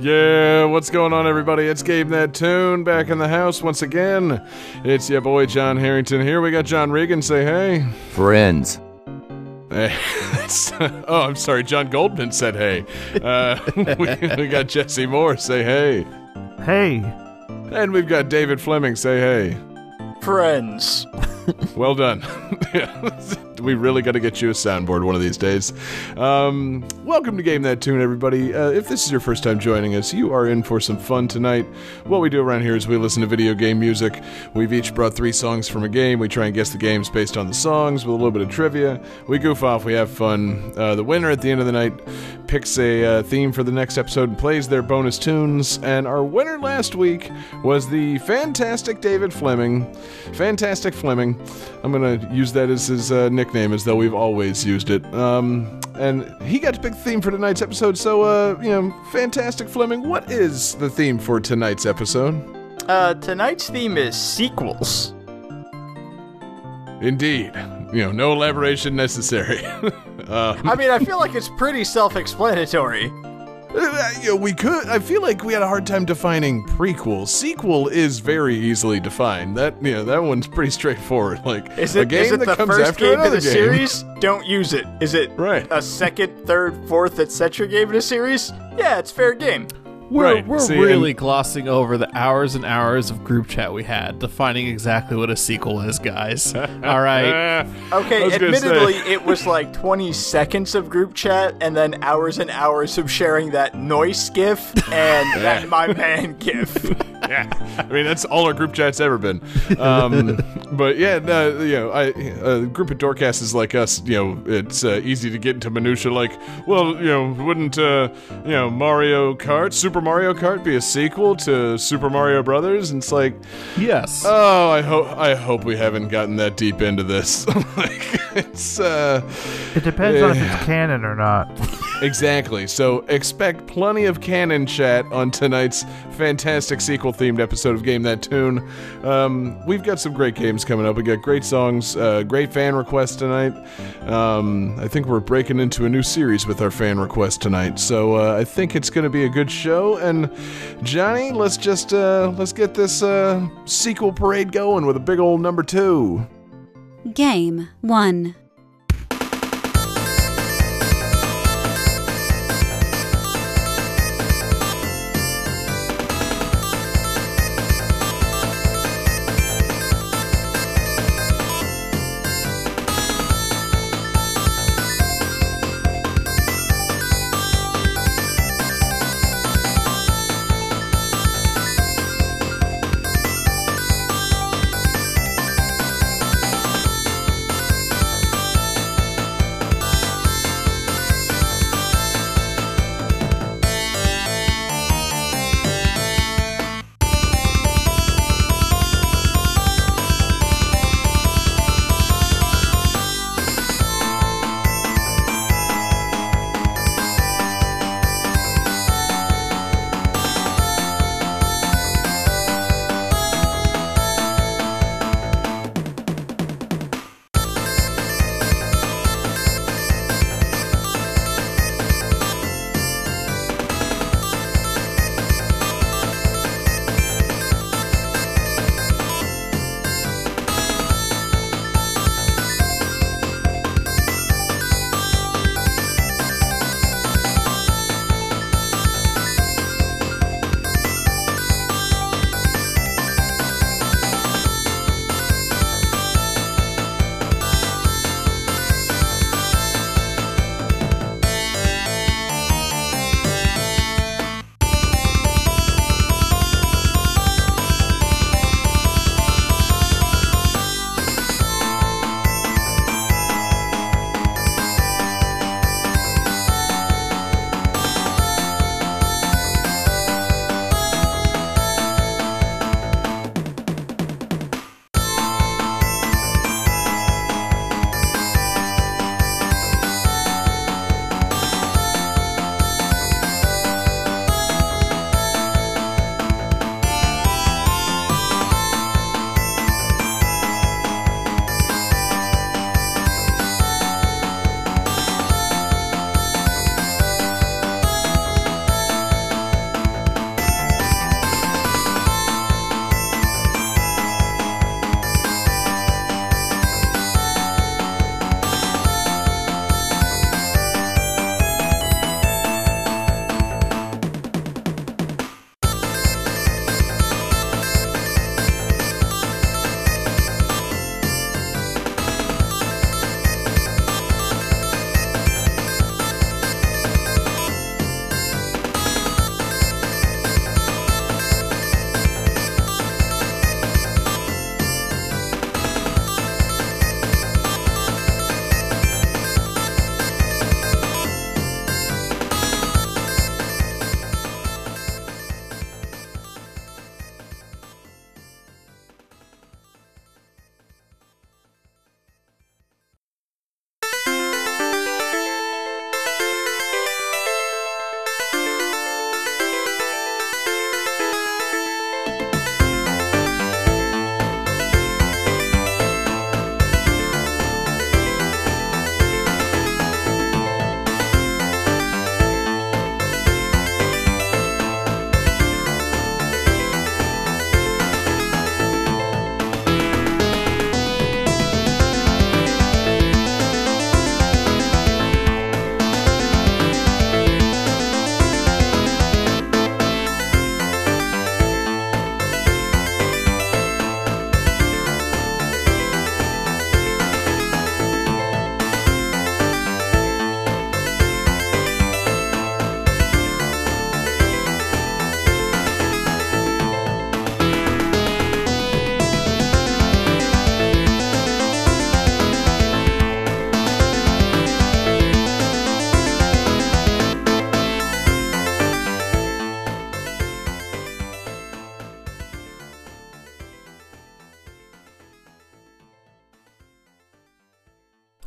Yeah, what's going on, everybody? It's Game That Tune back in the house once again. It's your boy John Harrington here. We got John Regan. Say hey. Friends. Hey. Oh, I'm sorry. John Goldman said hey. We got Jesse Moore. Say hey. Hey. And we've got David Fleming. Say hey. Friends. Well done. We really got to get you a soundboard one of these days. Welcome to Game That Tune, everybody. If this is your first time joining us, you are in for some fun tonight. What we do around here is we listen to video game music. We've each brought three songs from a game. We try and guess the games based on the songs with a little bit of trivia. We goof off. We have fun. The winner at the end of the night picks a theme for the next episode and plays their bonus tunes. And our winner last week was the fantastic David Fleming. Fantastic Fleming. I'm going to use that as his nickname, as though we've always used it. And he got to pick the theme for tonight's episode, so, you know, Fantastic Fleming, what is the theme for tonight's episode? Tonight's theme is sequels. Indeed. You know, no elaboration necessary. I mean, I feel like it's pretty self-explanatory. You know, we could. I feel like we had a hard time defining prequel. Sequel is very easily defined. That, you know, that one's pretty straightforward. Like, is it the first game in a series? Don't use it. Is it a second, third, fourth, etc. game in a series? Yeah, it's fair game. We're really glossing over the hours and hours of group chat we had defining exactly what a sequel is, guys. All right. Okay, admittedly, it was like 20 seconds of group chat and hours of sharing that noise gif and that my man gif. Yeah, I mean, that's all our group chat's ever been. But yeah, you know, a group of doorcasts like us, you know, it's easy to get into minutia. Like, well, you know, wouldn't you know, Super Mario Kart be a sequel to Super Mario Brothers? And it's like, yes. Oh, I hope we haven't gotten that deep into this. Like, it's it depends on if it's canon or not. Exactly. So expect plenty of canon chat on tonight's fantastic sequel-themed episode of Game That Tune. We've got some great games coming up. We got great songs, great fan requests tonight. I think we're breaking into a new series with our fan request tonight, so I think it's going to be a good show. And Johnny, let's just let's get this sequel parade going with a big old number 2. Game 1.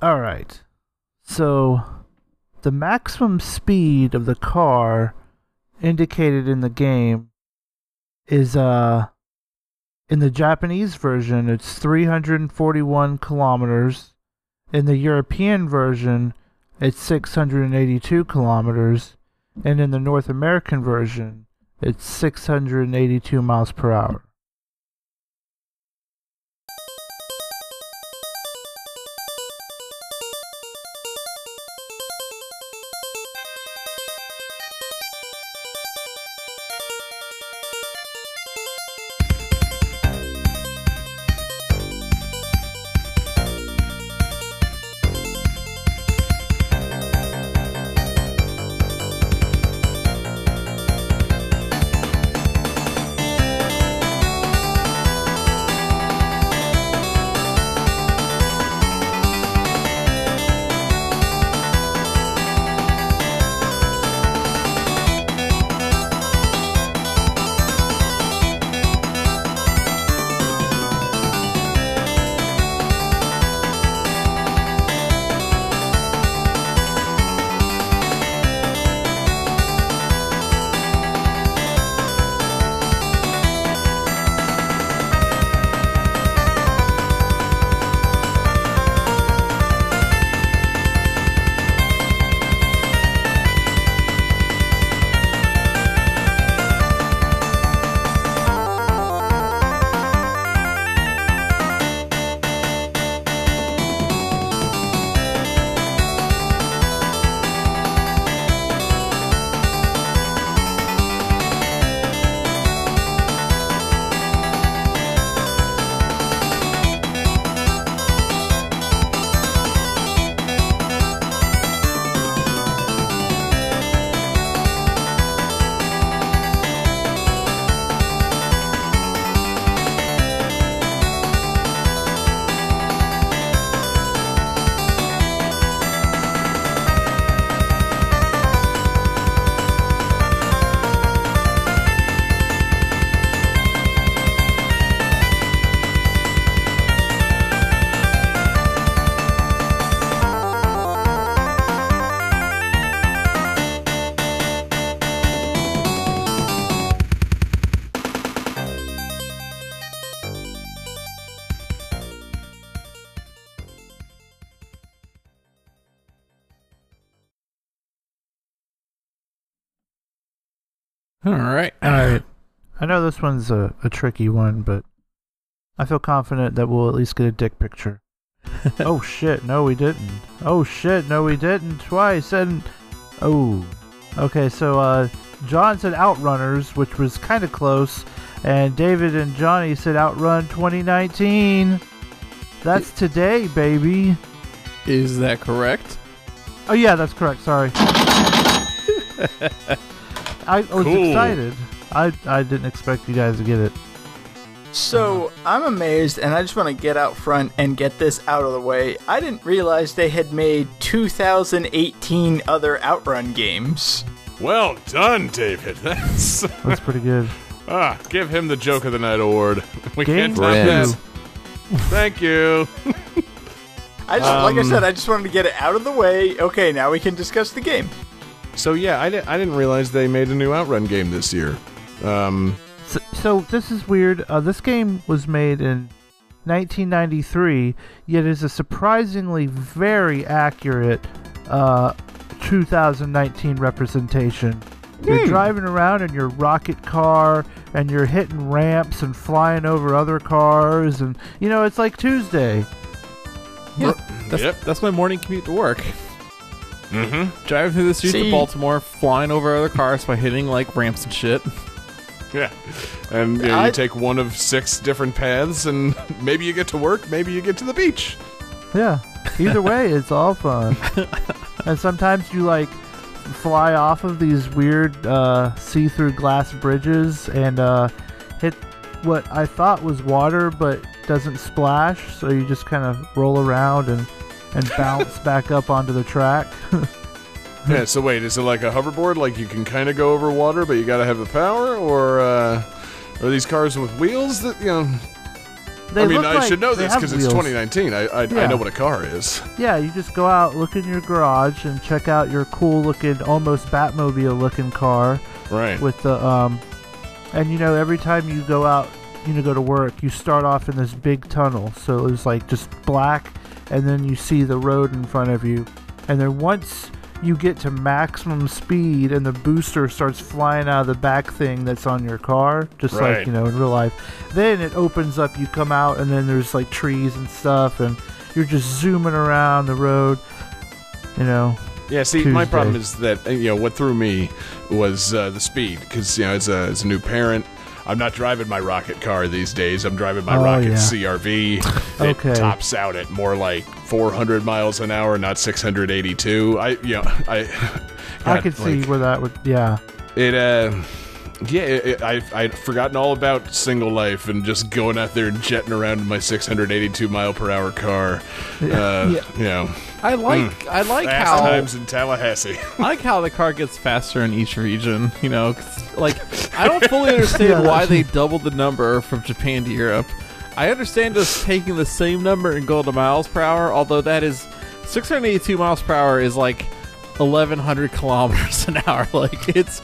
Alright, so the maximum speed of the car indicated in the game is, in the Japanese version, it's 341 kilometers. In the European version, it's 682 kilometers. And in the North American version, it's 682 miles per hour. All right. I know this one's a tricky one, but I feel confident that we'll at least get a dick picture. Oh shit, no we didn't. Oh shit, no we didn't twice, and... Oh. Okay, so John said Outrunners, which was kind of close, and David and Johnny said Outrun 2019. That's today, baby. Is that correct? Oh yeah, that's correct, sorry. I was excited. I didn't expect you guys to get it. So, I'm amazed, and I just want to get out front and get this out of the way. I didn't realize they had made 2018 other Outrun games. Well done, David. That's pretty good. Ah, give him the Joke of the Night award. We can't top that. Thank you. I just, like I said, I just wanted to get it out of the way. Okay, now we can discuss the game. So yeah, I didn't realize they made a new Outrun game this year. So this is weird. This game was made in 1993, yet is a surprisingly very accurate 2019 representation. You're driving around in your rocket car, and you're hitting ramps and flying over other cars, and you know it's like Tuesday. Yeah, that's my morning commute to work. Mm-hmm. Driving through the streets of Baltimore, flying over other cars by hitting, like, ramps and shit. Yeah. And you know, you take one of 6 different paths, and maybe you get to work, maybe you get to the beach. Yeah. Either way, it's all fun. And sometimes you, like, fly off of these weird see-through glass bridges and hit what I thought was water, but doesn't splash, so you just kind of roll around and bounce back up onto the track. Yeah, so wait, is it like a hoverboard? Like you can kind of go over water, but you gotta have the power? Or are these cars with wheels that, you know... They I should know this because it's 2019. I know what a car is. Yeah, you just go out, look in your garage, and check out your cool-looking, almost Batmobile-looking car. Right. With the and you know, every time you go out, you know, go to work, you start off in this big tunnel. So it was like just black, and then you see the road in front of you, and then once you get to maximum speed and the booster starts flying out of the back thing that's on your car, just right, like, you know, in real life. Then it opens up, you come out, and then there's like trees and stuff, and you're just zooming around the road, you know. Yeah, see, my problem is that, you know, what threw me was the speed, because, you know, as a new parent, I'm not driving my rocket car these days. I'm driving my rocket CRV. It tops out at more like 400 miles an hour, not 682. I could see where that would. Yeah. I'd forgotten all about single life and just going out there and jetting around in my 682 mile per hour car. You know, I like how fast times in Tallahassee. I like how the car gets faster in each region. You know, like I don't fully understand why they doubled the number from Japan to Europe. I understand just taking the same number and going to miles per hour, although that is 682 miles per hour is like 1,100 kilometers an hour. Like, it's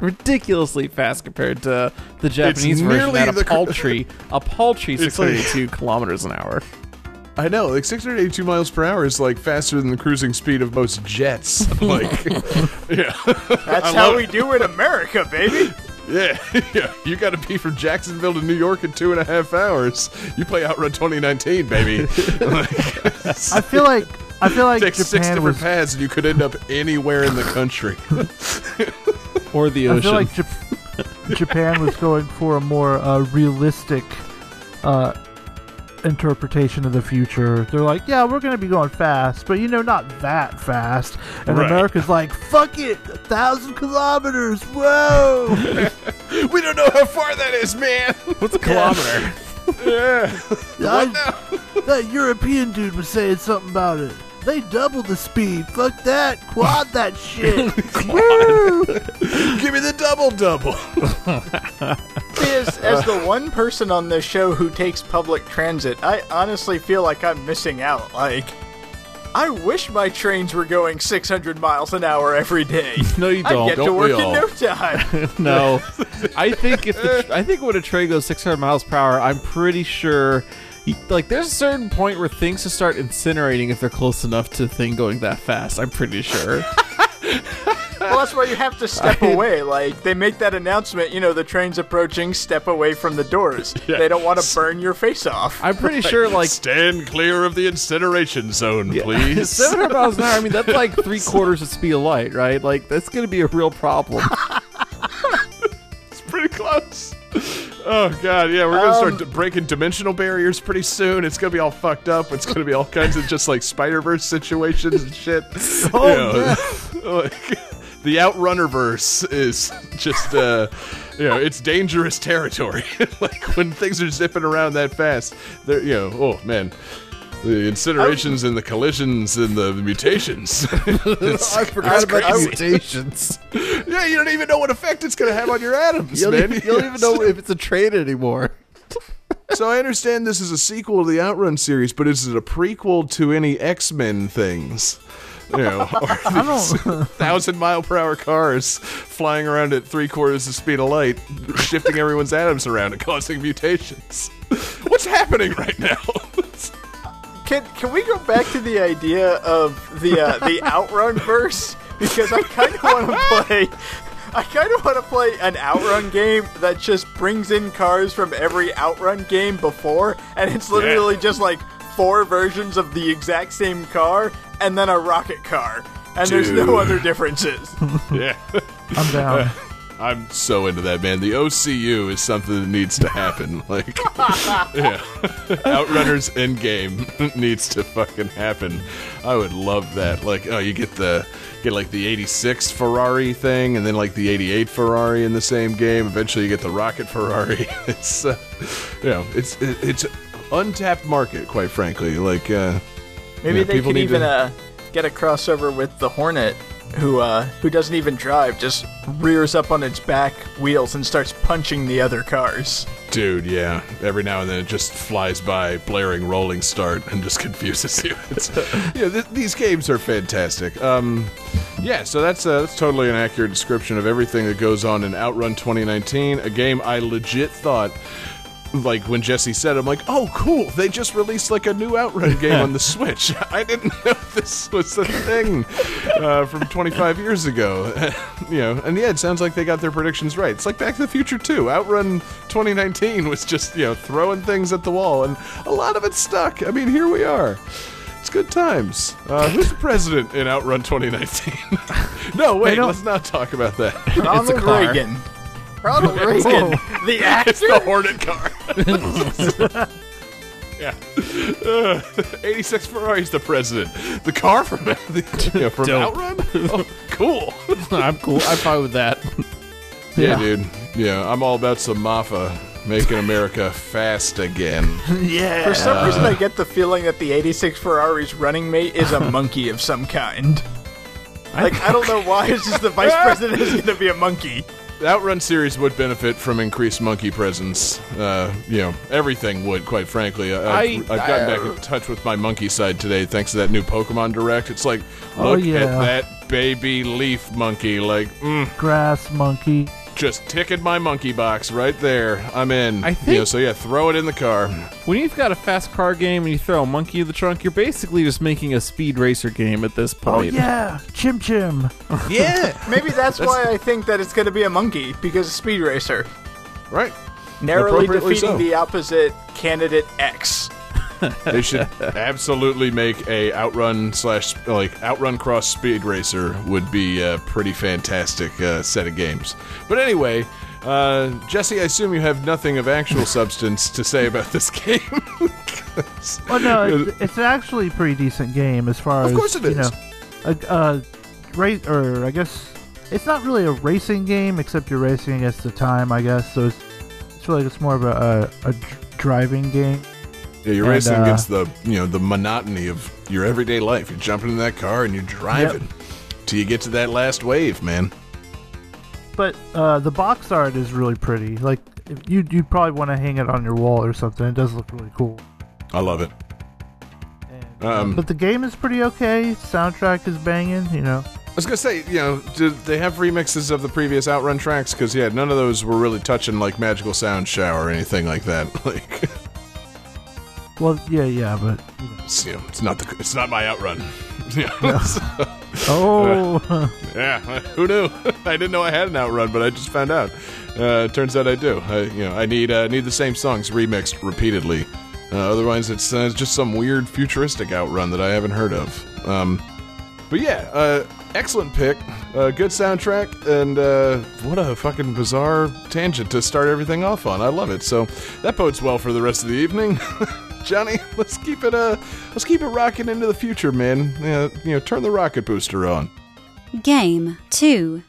ridiculously fast compared to the Japanese version at a paltry 682 kilometers an hour. I know, like 682 miles per hour is like faster than the cruising speed of most jets. Like, yeah, that's how we do it in America, baby. Yeah, you got to be from Jacksonville to New York in 2.5 hours. You play Outrun 2019, baby. I feel like Japan was... 6 different paths and you could end up anywhere in the country. Or the ocean. I feel like Japan was going for a more realistic interpretation of the future. They're like, yeah, we're going to be going fast, but, you know, not that fast. And America's like, fuck it, 1,000 kilometers, whoa! We don't know how far that is, man! What's a kilometer? Yeah. That European dude was saying something about it. They doubled the speed. Fuck that. Quad that shit. Woo! Give me the double-double. As the one person on this show who takes public transit, I honestly feel like I'm missing out. Like, I wish my trains were going 600 miles an hour every day. No, you don't. I get to work in no time. No. I think when a train goes 600 miles per hour, I'm pretty sure... Like, there's a certain point where things just start incinerating if they're close enough to the thing going that fast, I'm pretty sure. Well, that's why you have to step away. Like, they make that announcement, you know, the train's approaching, step away from the doors. Yeah. They don't want to burn your face off. I'm pretty sure, like... Stand clear of the incineration zone, please. 700 miles an hour, I mean, that's like 3/4 of speed of light, right? Like, that's going to be a real problem. It's pretty close. Oh, God, yeah, we're going to start breaking dimensional barriers pretty soon. It's going to be all fucked up. It's going to be all kinds of just, like, Spider-Verse situations and shit. Like, the Outrunner-verse is just, you know, it's dangerous territory. Like, when things are zipping around that fast, they're, you know, oh, man. The incinerations and the collisions and the mutations. I forgot about mutations. Yeah, you don't even know what effect it's going to have on your atoms, man. You don't even know if it's a train anymore. So I understand this is a sequel to the Outrun series, but is it a prequel to any X-Men things? You know, or these 1,000-mile-per-hour cars flying around at 3/4 the speed of light, shifting everyone's atoms around and causing mutations. What's happening right now? Can we go back to the idea of the Outrun verse? Because I kind of want to play. I kind of want to play an Outrun game that just brings in cars from every Outrun game before, and it's literally just like 4 versions of the exact same car, and then a rocket car, and there's no other differences. Yeah, I'm down. I'm so into that, man. The OCU is something that needs to happen. Like, yeah. Outrunner's Endgame needs to fucking happen. I would love that. Like, oh, you get like the 86 Ferrari thing, and then like the 88 Ferrari in the same game. Eventually, you get the rocket Ferrari. It's, you know, it's untapped market, quite frankly. Like, maybe you know, they could even get a crossover with the Hornet, who doesn't even drive, just rears up on its back wheels and starts punching the other cars. Dude, yeah. Every now and then it just flies by, blaring rolling start, and just confuses you. Yeah, these games are fantastic. Yeah, so that's totally an accurate description of everything that goes on in Outrun 2019, a game I legit thought... Like, when Jesse said, I'm like, oh, cool, they just released, like, a new Outrun game on the Switch. I didn't know this was a thing from 25 years ago. You know, and yeah, it sounds like they got their predictions right. It's like Back to the Future 2. Outrun 2019 was just, you know, throwing things at the wall, and a lot of it stuck. I mean, here we are. It's good times. Who's the president in Outrun 2019? No, wait, let's not talk about that. It's a car. Reagan. Ronald Reagan, the actor? It's the Hornet car. Yeah. 86 Ferrari's the president. The car from, from Outrun? Oh, cool. I'm cool. I'm fine with that. Yeah, dude. Yeah, I'm all about some Mafia. Making America fast again. Yeah. For some reason, I get the feeling that the 86 Ferrari's running mate is a monkey of some kind. Like, I don't know why. It's just the vice president is going to be a monkey. The Outrun series would benefit from increased monkey presence. You know, everything would, quite frankly. I've gotten back in touch with my monkey side today thanks to that new Pokemon Direct. It's like, look at that baby leaf monkey. Like, grass monkey. Just ticking my monkey box right there. I'm in. I think, you know, so yeah, throw it in the car. When you've got a fast car game and you throw a monkey in the trunk, you're basically just making a speed racer game at this point. Oh yeah, Chim Chim. Yeah, maybe that's why I think that it's going to be a monkey, because a speed racer. Right. Narrowly defeating the opposite candidate X. They should absolutely make a Outrun Cross Speed Racer. Would be a pretty fantastic set of games. But anyway, Jesse, I assume you have nothing of actual substance to say about this game. Well, no, it's actually a pretty decent game as far as... Of course it is. You know, I guess it's not really a racing game, except you're racing against the time, I guess. So it's really it's more of a driving game. Yeah, you're racing against the monotony of your everyday life. You're jumping in that car and you're driving till you get to that last wave, man. But the box art is really pretty. Like, you'd probably want to hang it on your wall or something. It does look really cool. I love it. And, but the game is pretty okay. Soundtrack is banging, you know. I was going to say, you know, did they have remixes of the previous Outrun tracks? Because, yeah, none of those were really touching, like, Magical Sound Shower or anything like that. Like... Well, yeah, but you know. It's not my Outrun. Yeah. So, who knew? I didn't know I had an Outrun, but I just found out. Turns out I do. I need the same songs remixed repeatedly. Otherwise, it's just some weird futuristic Outrun that I haven't heard of. But yeah, excellent pick, good soundtrack, and what a fucking bizarre tangent to start everything off on. I love it. So that bodes well for the rest of the evening. Johnny, let's keep it rocking into the future, man. You know, turn the rocket booster on. Game 2.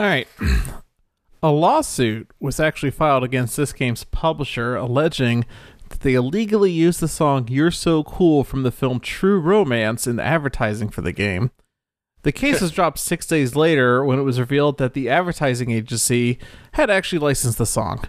All right. A lawsuit was actually filed against this game's publisher, alleging that they illegally used the song "You're So Cool" from the film True Romance in the advertising for the game. The case was dropped 6 days later when it was revealed that the advertising agency had actually licensed the song.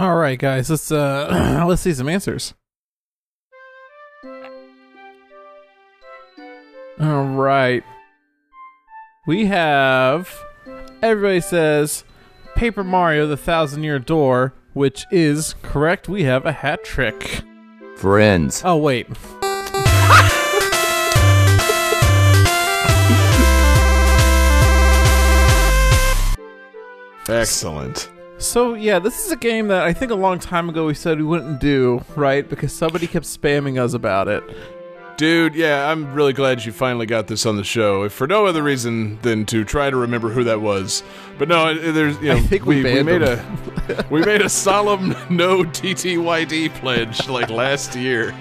All right, guys, let's see some answers. All right, we have everybody says Paper Mario: The 1,000 Year Door, which is correct. We have a hat trick. Friends. Oh wait. Excellent. So, yeah, this is a game that I think a long time ago we said we wouldn't do, right? Because somebody kept spamming us about it. Dude, yeah, I'm really glad you finally got this on the show, if for no other reason than to try to remember who that was. But no, there's, you know, I think we made a solemn no TTYD pledge like last year,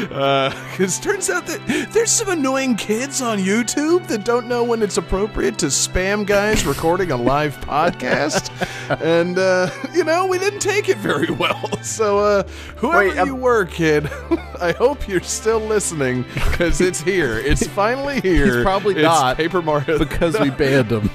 because turns out that there's some annoying kids on YouTube that don't know when it's appropriate to spam guys recording a live podcast, and you know, we didn't take it very well. So whoever you were, kid, I hope you're still listening. coming because it's here. It's finally here. He's probably not. Paper Mario. Because we banned him.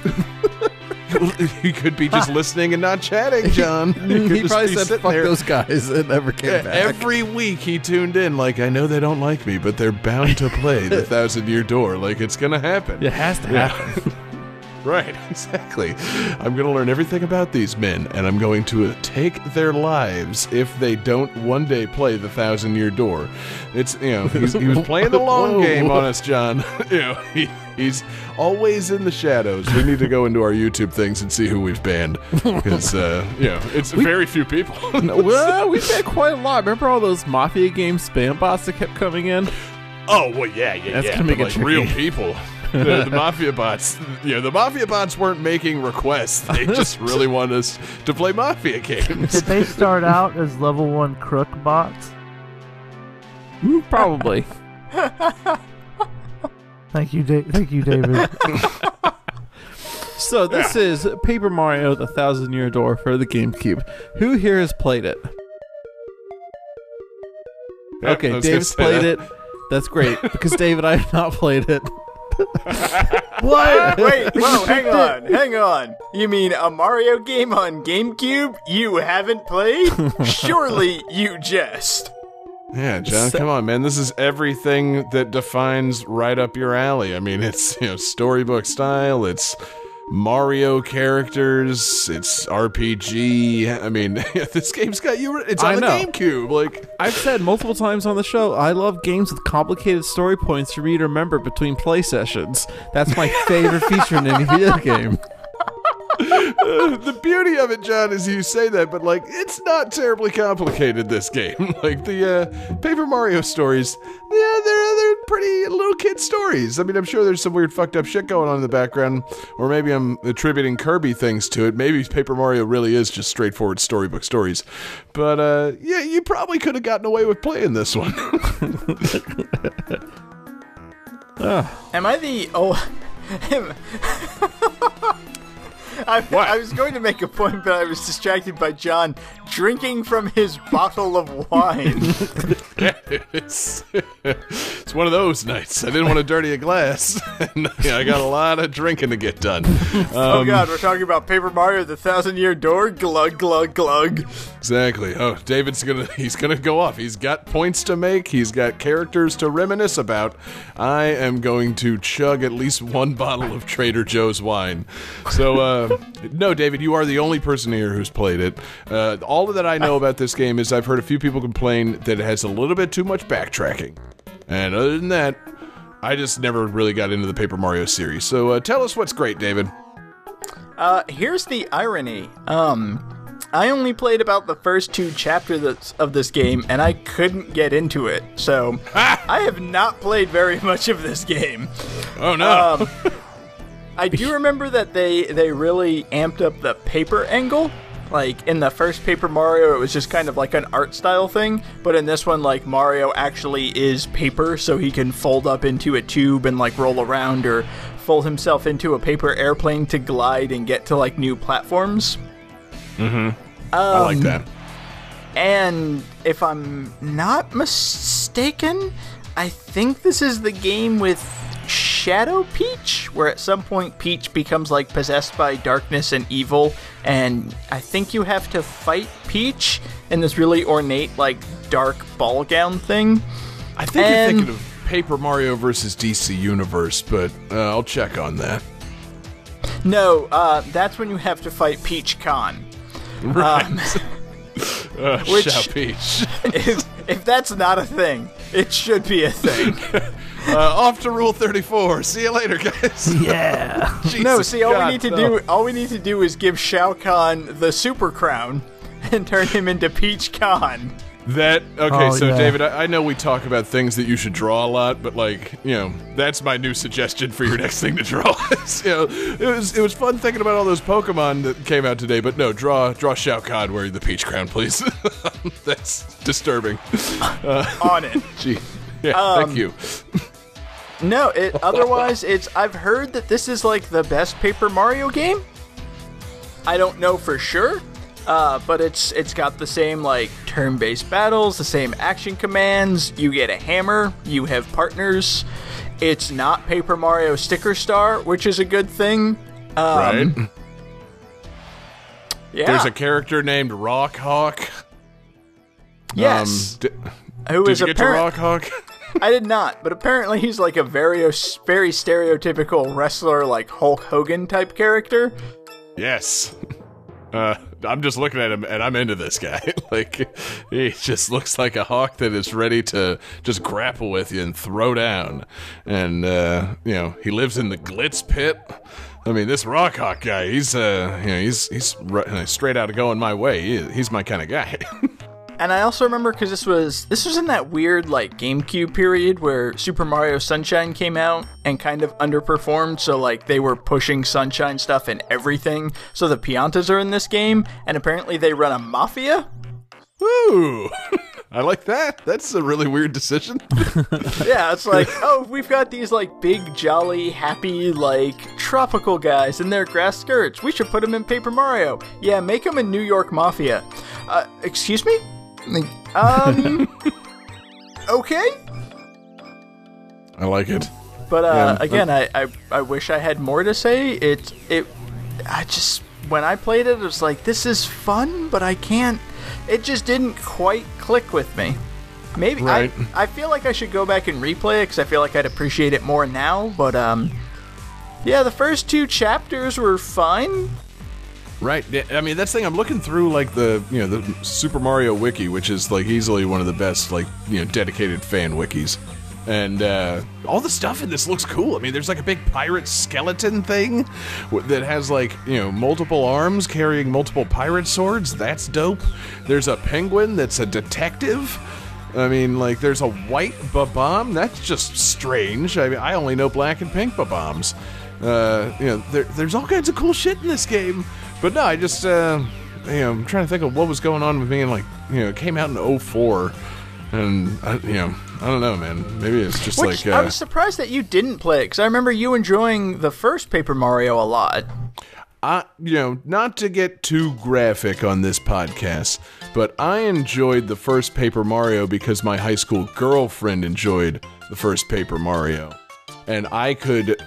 He could be just listening and not chatting, John. He probably said, fuck those guys, and never came back. Every week he tuned in like, I know they don't like me, but they're bound to play The 1,000 Year Door. Like, it's going to happen. It has to happen. Right, exactly. I'm going to learn everything about these men, and I'm going to take their lives if they don't one day play The 1,000 Year Door. It's, you know, he was playing the long game on us, John. You know, he's always in the shadows. We need to go into our YouTube things and see who we've banned. Because, you know, it's very few people. Well, we've banned quite a lot. Remember all those Mafia game spam bots that kept coming in? Oh, well, yeah. That's going to make it like, real people. The Mafia bots, you know, the Mafia bots weren't making requests. They just really wanted us to play Mafia games. Did they start out as level 1 crook bots? Probably. Thank you, David. So this is Paper Mario The 1,000 Year Door for the GameCube. Who here has played it? Yep, okay, David's played it. That's great, because David, I have not played it. What? Wait, whoa, hang on. You mean a Mario game on GameCube you haven't played? Surely you jest. Yeah, John, come on, man. This is everything that defines right up your alley. I mean, it's, you know, storybook style, it's Mario characters, it's RPG. I mean, this game's got you. It's on the GameCube. Like I've said multiple times on the show, I love games with complicated story points for me to remember between play sessions. That's my favorite feature in any video game. The beauty of it, John, is you say that, but like it's not terribly complicated. This game, like the Paper Mario stories, yeah, they're pretty little kid stories. I mean, I'm sure there's some weird fucked up shit going on in the background, or maybe I'm attributing Kirby things to it. Maybe Paper Mario really is just straightforward storybook stories. But yeah, you probably could have gotten away with playing this one. Am I the I was going to make a point, but I was distracted by John drinking from his bottle of wine. It's one of those nights. I didn't want to dirty a glass. And, you know, I got a lot of drinking to get done. Oh, God, we're talking about Paper Mario The 1,000 Year Door? Glug, glug, glug. Exactly. Oh, David's gonna go off. He's got points to make. He's got characters to reminisce about. I am going to chug at least one bottle of Trader Joe's wine. So, no, David, you are the only person here who's played it. All that I know about this game is I've heard a few people complain that it has a little bit too much backtracking. And other than that, I just never really got into the Paper Mario series. So tell us what's great, David. Here's the irony. I only played about the first 2 chapters of this game, and I couldn't get into it. So I have not played very much of this game. Oh, no. I do remember that they really amped up the paper angle. Like, in the first Paper Mario, it was just kind of like an art style thing, but in this one, like, Mario actually is paper, so he can fold up into a tube and, like, roll around or fold himself into a paper airplane to glide and get to, like, new platforms. Mm-hmm. I like that. And if I'm not mistaken, I think this is the game with Shadow Peach, where at some point Peach becomes like possessed by darkness and evil, and I think you have to fight Peach in this really ornate like dark ball gown thing. I think you're thinking of Paper Mario versus DC Universe, but I'll check on that. No, that's when you have to fight Peach Khan. Right. Which Peach. If that's not a thing, it should be a thing. Off to Rule 34. See you later, guys. Yeah. No, see, all we need to do is give Shao Kahn the Super Crown and turn him into Peach Khan. David, I know we talk about things that you should draw a lot, but like, you know, that's my new suggestion for your next thing to draw. You know, it was fun thinking about all those Pokemon that came out today, but no, draw Shao Kahn wearing the Peach Crown, please. That's disturbing. On it. Gee. Yeah, thank you. No, otherwise it's. I've heard that this is like the best Paper Mario game. I don't know for sure, But it's got the same, like, turn-based battles, the same action commands. You get a hammer, you have partners. It's not Paper Mario Sticker Star, which is a good thing. Right. Yeah. There's a character named Rock Hawk. Yes. Who is you get to Rock Hawk? I did not, but apparently he's like a very stereotypical wrestler, like Hulk Hogan type character. Yes. I'm just looking at him, and I'm into this guy. Like, he just looks like a hawk that is ready to just grapple with you and throw down. And, you know, he lives in the Glitz Pit. I mean, this Rock Hawk guy, he's straight out of going my way. He's my kind of guy. And I also remember, because this was in that weird, like, GameCube period where Super Mario Sunshine came out and kind of underperformed, so, like, they were pushing Sunshine stuff in everything, so the Piantas are in this game, and apparently they run a mafia? Woo! I like that. That's a really weird decision. Yeah, it's like, oh, we've got these, like, big, jolly, happy, like, tropical guys in their grass skirts. We should put them in Paper Mario. Yeah, make them a New York mafia. Excuse me? Okay. I like it. But again, I wish I had more to say. When I played it, it was like, this is fun, but I can't. It just didn't quite click with me. Maybe right. I feel like I should go back and replay it because I feel like I'd appreciate it more now. But yeah, the first two chapters were fine. Right. I mean, that's the thing. I'm looking through, like, the Super Mario Wiki, which is, like, easily one of the best, like, dedicated fan wikis. And all the stuff in this looks cool. I mean, there's, like, a big pirate skeleton thing that has, like, multiple arms carrying multiple pirate swords. That's dope. There's a penguin that's a detective. I mean, like, there's a white Ba-Bomb. That's just strange. I mean, I only know black and pink Ba-Bombs. There's all kinds of cool shit in this game. But no, I just, I'm trying to think of what was going on with me, and, like, it came out in 2004, and, I don't know, man. Maybe it's just which, like... I was surprised that you didn't play it, because I remember you enjoying the first Paper Mario a lot. Not to get too graphic on this podcast, but I enjoyed the first Paper Mario because my high school girlfriend enjoyed the first Paper Mario, and I could...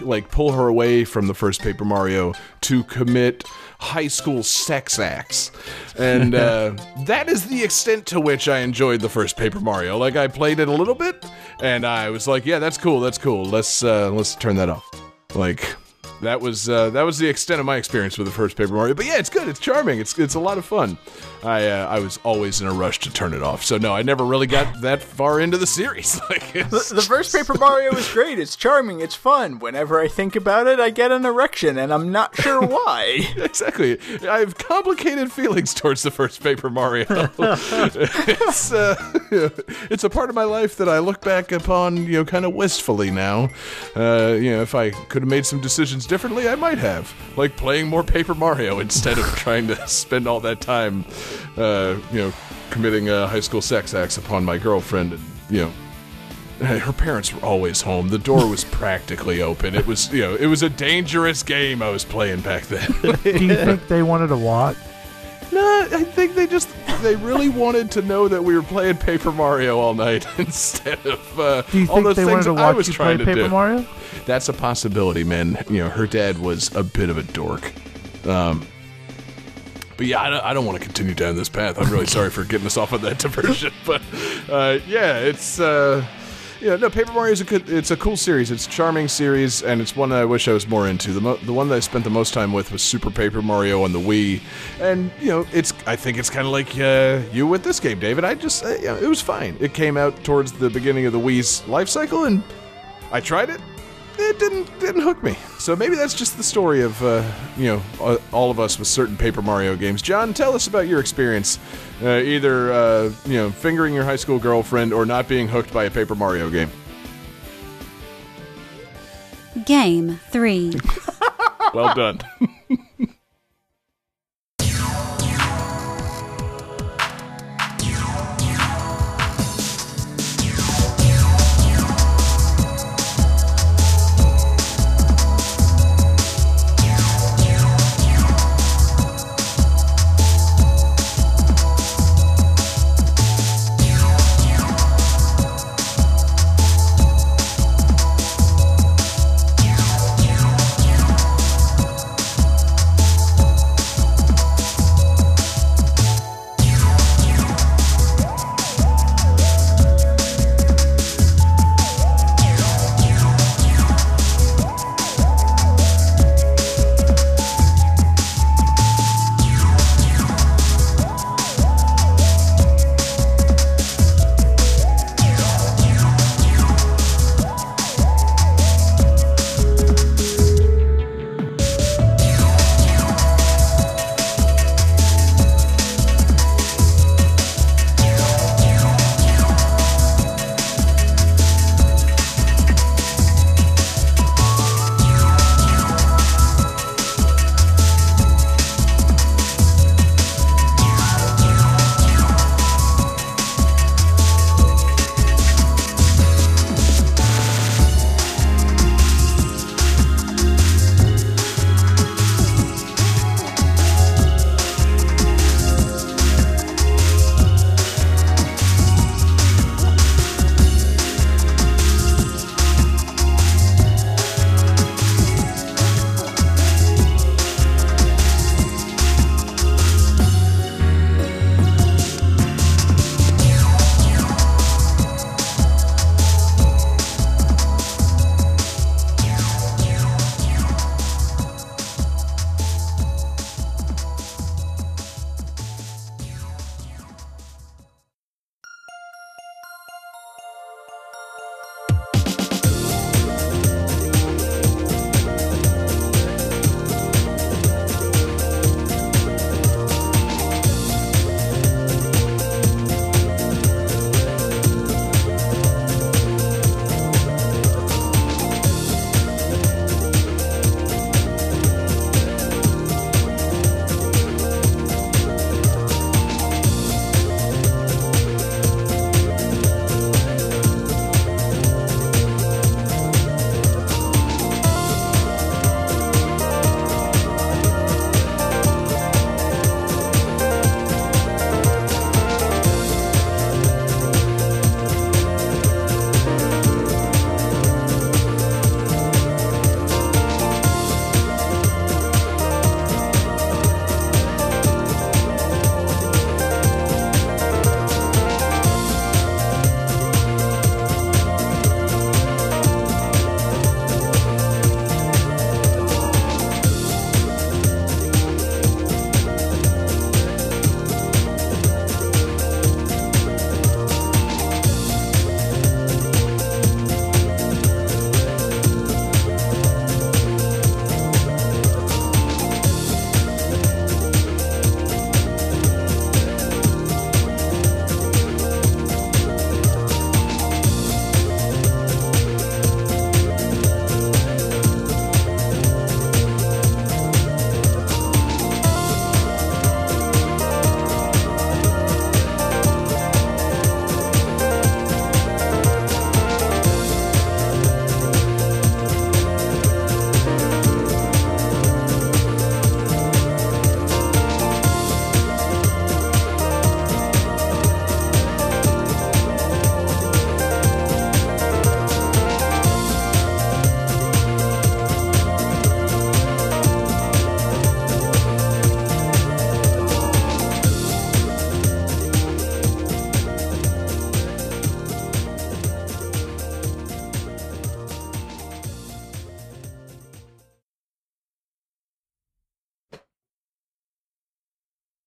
like, pull her away from the first Paper Mario to commit high school sex acts. And that is the extent to which I enjoyed the first Paper Mario. Like, I played it a little bit, and I was like, yeah, that's cool. Let's turn that off. Like, that was the extent of my experience with the first Paper Mario. But yeah, it's good, it's charming, it's a lot of fun. I was always in a rush to turn it off, so no, I never really got that far into the series. Like, the first Paper Mario is great, it's charming, it's fun. Whenever I think about it, I get an erection, and I'm not sure why. Exactly. I have complicated feelings towards the first Paper Mario. It's a part of my life that I look back upon, kind of wistfully now. If I could have made some decisions differently, I might have. Like playing more Paper Mario instead of trying to spend all that time committing high school sex acts upon my girlfriend. And, her parents were always home. The door was practically open. It was, it was a dangerous game I was playing back then. Do you think they wanted a lot? No, I think they really wanted to know that we were playing Paper Mario all night instead of all those things I was trying to do. Do you think they wanted to watch you play Paper Mario? That's a possibility, man. Her dad was a bit of a dork. But yeah, I don't want to continue down this path. I'm really sorry for getting us off on that diversion. But yeah, it's Paper Mario is it's a cool series. It's a charming series, and it's one that I wish I was more into. The one that I spent the most time with was Super Paper Mario on the Wii, and I think it's kind of like you with this game, David. It was fine. It came out towards the beginning of the Wii's life cycle, and I tried it. It didn't hook me. So maybe that's just the story of, all of us with certain Paper Mario games. John, tell us about your experience, either, fingering your high school girlfriend or not being hooked by a Paper Mario game. Game 3. Well done.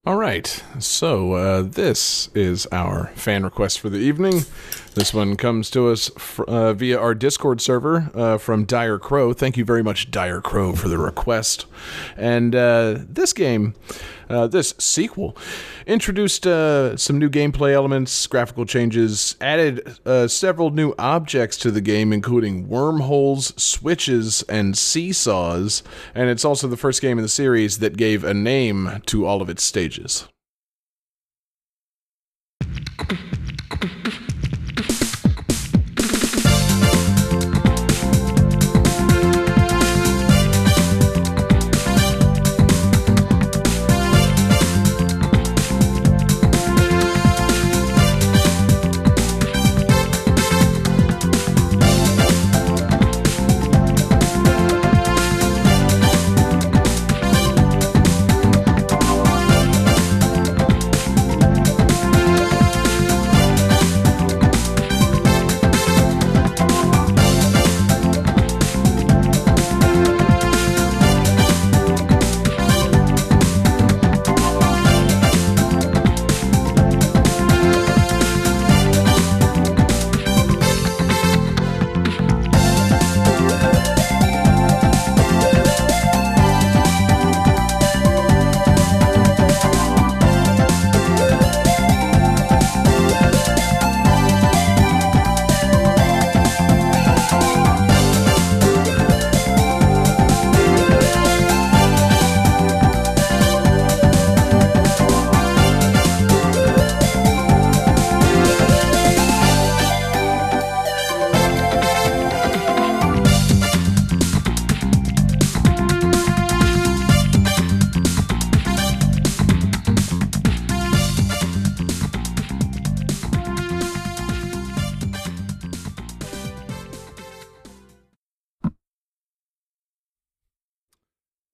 All right, so this is our fan request for the evening. This one comes to us via our Discord server from Dire Crow. Thank you very much, Dire Crow, for the request. And this game, this sequel, introduced some new gameplay elements, graphical changes, added several new objects to the game, including wormholes, switches, and seesaws. And it's also the first game in the series that gave a name to all of its stages.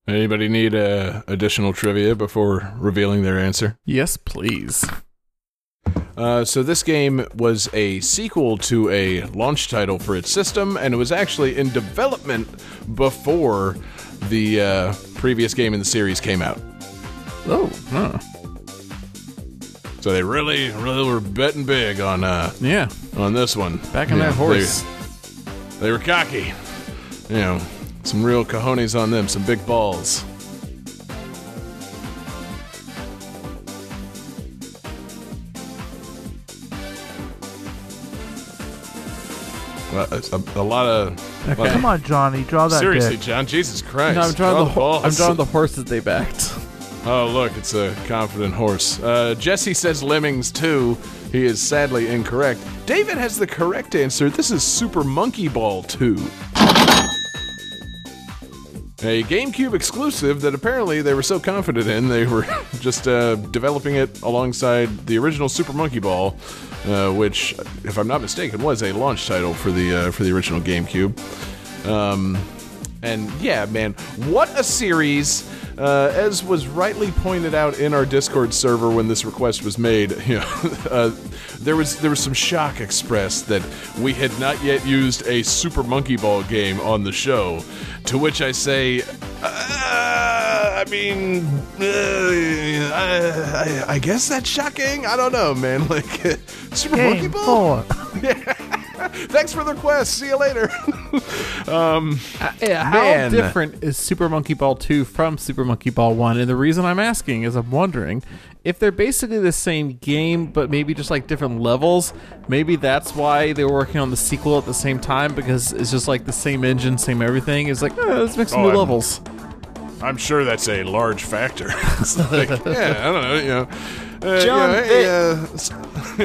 Anybody need additional trivia before revealing their answer? Yes, please. So this game was a sequel to a launch title for its system, and it was actually in development before the previous game in the series came out. Oh, huh. So they really were betting big on on this one. Back on that horse. They were cocky. You know. Some real cojones on them, some big balls. Well, a lot of... Okay. Come on, Johnny, draw that dick. John, Jesus Christ. No, I'm drawing the horse that they backed. Oh, look, it's a confident horse. Jesse says lemmings, too. He is sadly incorrect. David has the correct answer. This is Super Monkey Ball 2. A GameCube exclusive that apparently they were so confident in, they were just developing it alongside the original Super Monkey Ball, which, if I'm not mistaken, was a launch title for the original GameCube. And yeah, man, what a series! As was rightly pointed out in our Discord server when this request was made, you know, there was some shock expressed that we had not yet used a Super Monkey Ball game on the show. To which I say, I guess that's shocking. I don't know, man. Like Super Monkey Ball. Yeah. Thanks for the request. See you later. How different is Super Monkey Ball 2 from Super Monkey Ball 1? And the reason I'm asking is I'm wondering if they're basically the same game, but maybe just like different levels. Maybe that's why they were working on the sequel at the same time, because it's just like the same engine, same everything. It's like, let's make some new levels. I'm sure that's a large factor. It's like, I don't know, you know. John,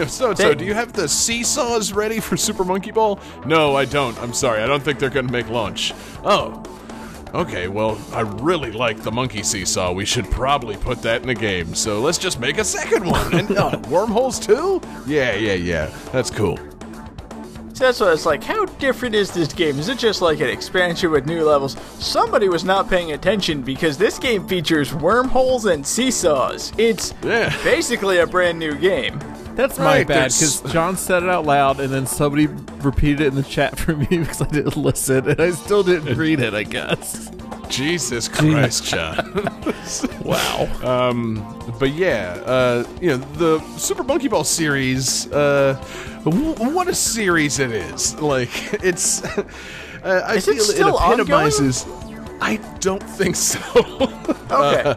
so do you have the seesaws ready for Super Monkey Ball? No, I don't. I'm sorry. I don't think they're going to make launch. Oh. Okay, well, I really like the monkey seesaw. We should probably put that in the game. So let's just make a second one. And wormholes too? Yeah. That's cool. So that's what I was like, how different is this game? Is it just like an expansion with new levels? Somebody was not paying attention because this game features wormholes and seesaws. It's basically a brand new game. That's my bad, because John said it out loud and then somebody repeated it in the chat for me because I didn't listen and I still didn't read it, I guess. Jesus Christ, John. Wow. But yeah, you know, the Super Monkey Ball series, what a series it is. Like, it's... I feel it epitomizes... Ongoing? I don't think so. Okay.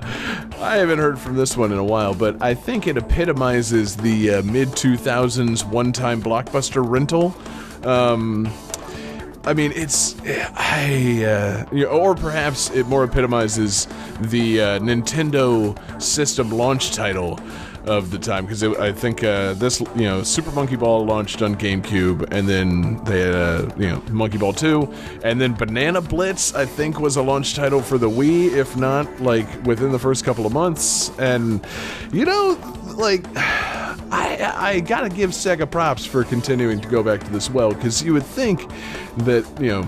I haven't heard from this one in a while, but I think it epitomizes the mid-2000s one-time blockbuster rental. I mean, it's... or perhaps it more epitomizes the Nintendo system launch title of the time, because I think this, you know, Super Monkey Ball launched on GameCube, and then they had, you know, Monkey Ball 2, and then Banana Blitz, I think, was a launch title for the Wii, if not, like, within the first couple of months, and, you know, like... I gotta give Sega props for continuing to go back to this well, because you would think that, you know,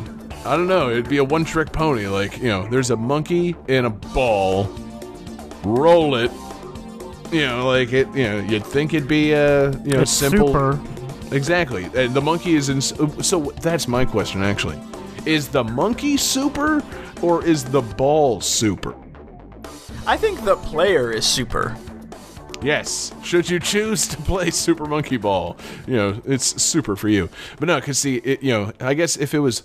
I don't know, it'd be a one-trick pony, like, you know, there's a monkey in a ball, roll it, you know, like, it, you know, you'd think it'd be a, you know, it's simple... Super. Exactly. The monkey is in... So, that's my question, actually. Is the monkey super, or is the ball super? I think the player is super. Yes. Should you choose to play Super Monkey Ball, you know, it's super for you. But no, because see, it, you know, I guess if it was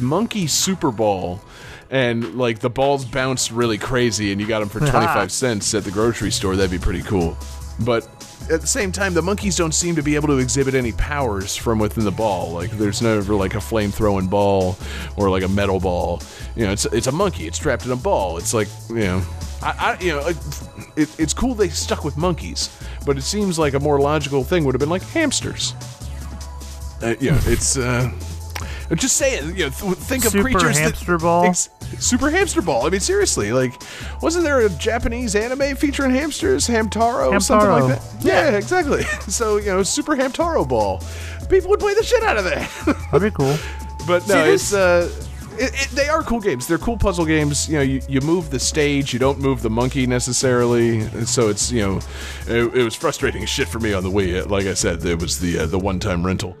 Monkey Super Ball, and like the balls bounced really crazy, and you got them for 25 cents at the grocery store, that'd be pretty cool. But at the same time, the monkeys don't seem to be able to exhibit any powers from within the ball. Like, there's never like a flame-throwing ball or like a metal ball. You know, it's a monkey. It's trapped in a ball. It's like, you know, it's cool they stuck with monkeys, but it seems like a more logical thing would have been like hamsters. Yeah, it's just saying. You know, think of creatures. Super hamster ball. Super hamster ball. I mean, seriously, like, wasn't there a Japanese anime featuring hamsters? Hamtaro, something like that. Yeah, exactly. So, you know, Super Hamtaro Ball. People would play the shit out of that. That'd be cool. But no, it's. They are cool games. They're cool puzzle games. You know, you move the stage. You don't move the monkey necessarily. And so it's, you know, it was frustrating as shit for me on the Wii. Like I said, it was the one-time rental.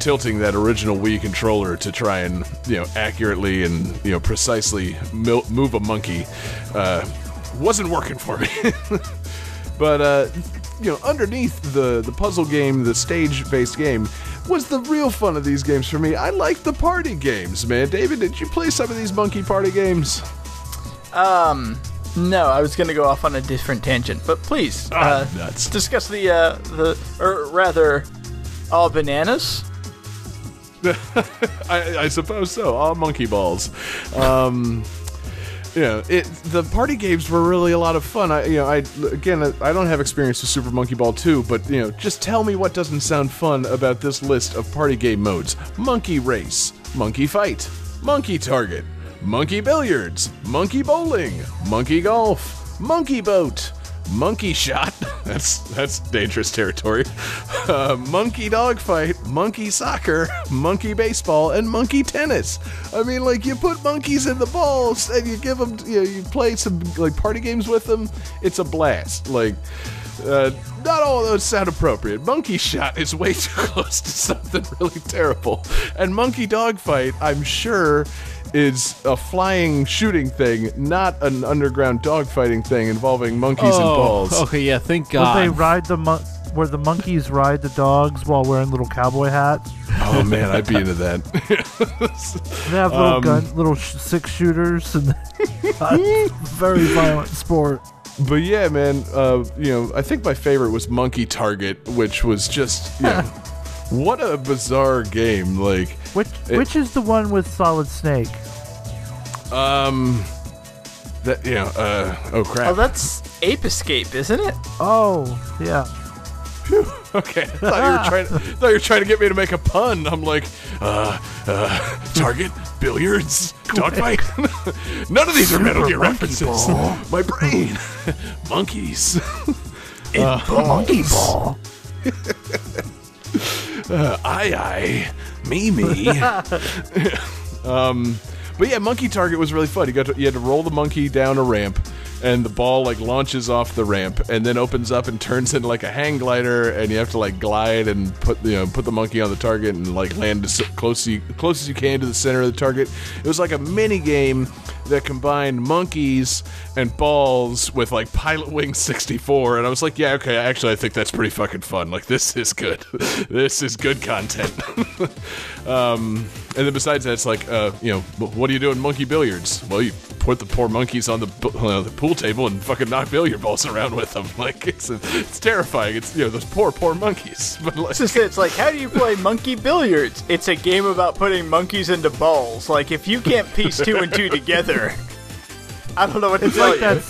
Tilting that original Wii controller to try and, you know, accurately and, you know, precisely move a monkey wasn't working for me. But, you know, underneath the puzzle game, the stage-based game, was the real fun of these games for me. I like the party games, man. David, did you play some of these monkey party games? No, I was going to go off on a different tangent, but please, discuss all bananas? I suppose so. All monkey balls. You know, the party games were really a lot of fun. I don't have experience with Super Monkey Ball 2, but, you know, just tell me what doesn't sound fun about this list of party game modes. Monkey Race, Monkey Fight, Monkey Target, Monkey Billiards, Monkey Bowling, Monkey Golf, Monkey Boat, Monkey Shot, that's dangerous territory, Monkey Dogfight, Monkey Soccer, Monkey Baseball, and Monkey Tennis. I mean, like, you put monkeys in the balls, and you give them, you know, you play some, like, party games with them, it's a blast. Like, not all of those sound appropriate. Monkey Shot is way too close to something really terrible. And Monkey Dogfight, I'm sure, is a flying shooting thing, not an underground dogfighting thing involving monkeys and balls. Oh, okay, yeah, thank God. Where they ride where the monkeys ride the dogs while wearing little cowboy hats. Oh man, I'd be into that. They have little six shooters, and very violent sport. But yeah, man, you know, I think my favorite was Monkey Target, which was just, you know, what a bizarre game! Like, which is the one with Solid Snake? That, you know, oh crap! Oh, that's Ape Escape, isn't it? Oh yeah. Phew. Okay, I thought you were trying to get me to make a pun. I'm like, Target, billiards, dogfight. None of these are Metal Gear references. My brain, monkeys, monkey ball. Me. But yeah, Monkey Target was really fun. You had to roll the monkey down a ramp, and the ball, like, launches off the ramp, and then opens up and turns into, like, a hang glider, and you have to, like, glide and put the monkey on the target and, like, land as close as you can to the center of the target. It was like a mini game that combined monkeys and balls with, like, Pilot Wing 64, and I was like, yeah, okay, actually, I think that's pretty fucking fun. Like, this is good. This is good content. And then besides that, it's like, you know, what do you do in monkey billiards? Well, you put the poor monkeys on the pool table and fucking knock billiard balls around with them. Like, it's terrifying. It's, you know, those poor monkeys. But like, it's like, how do you play monkey billiards? It's a game about putting monkeys into balls. Like, if you can't piece 2 and 2 together, I don't know what to tell you.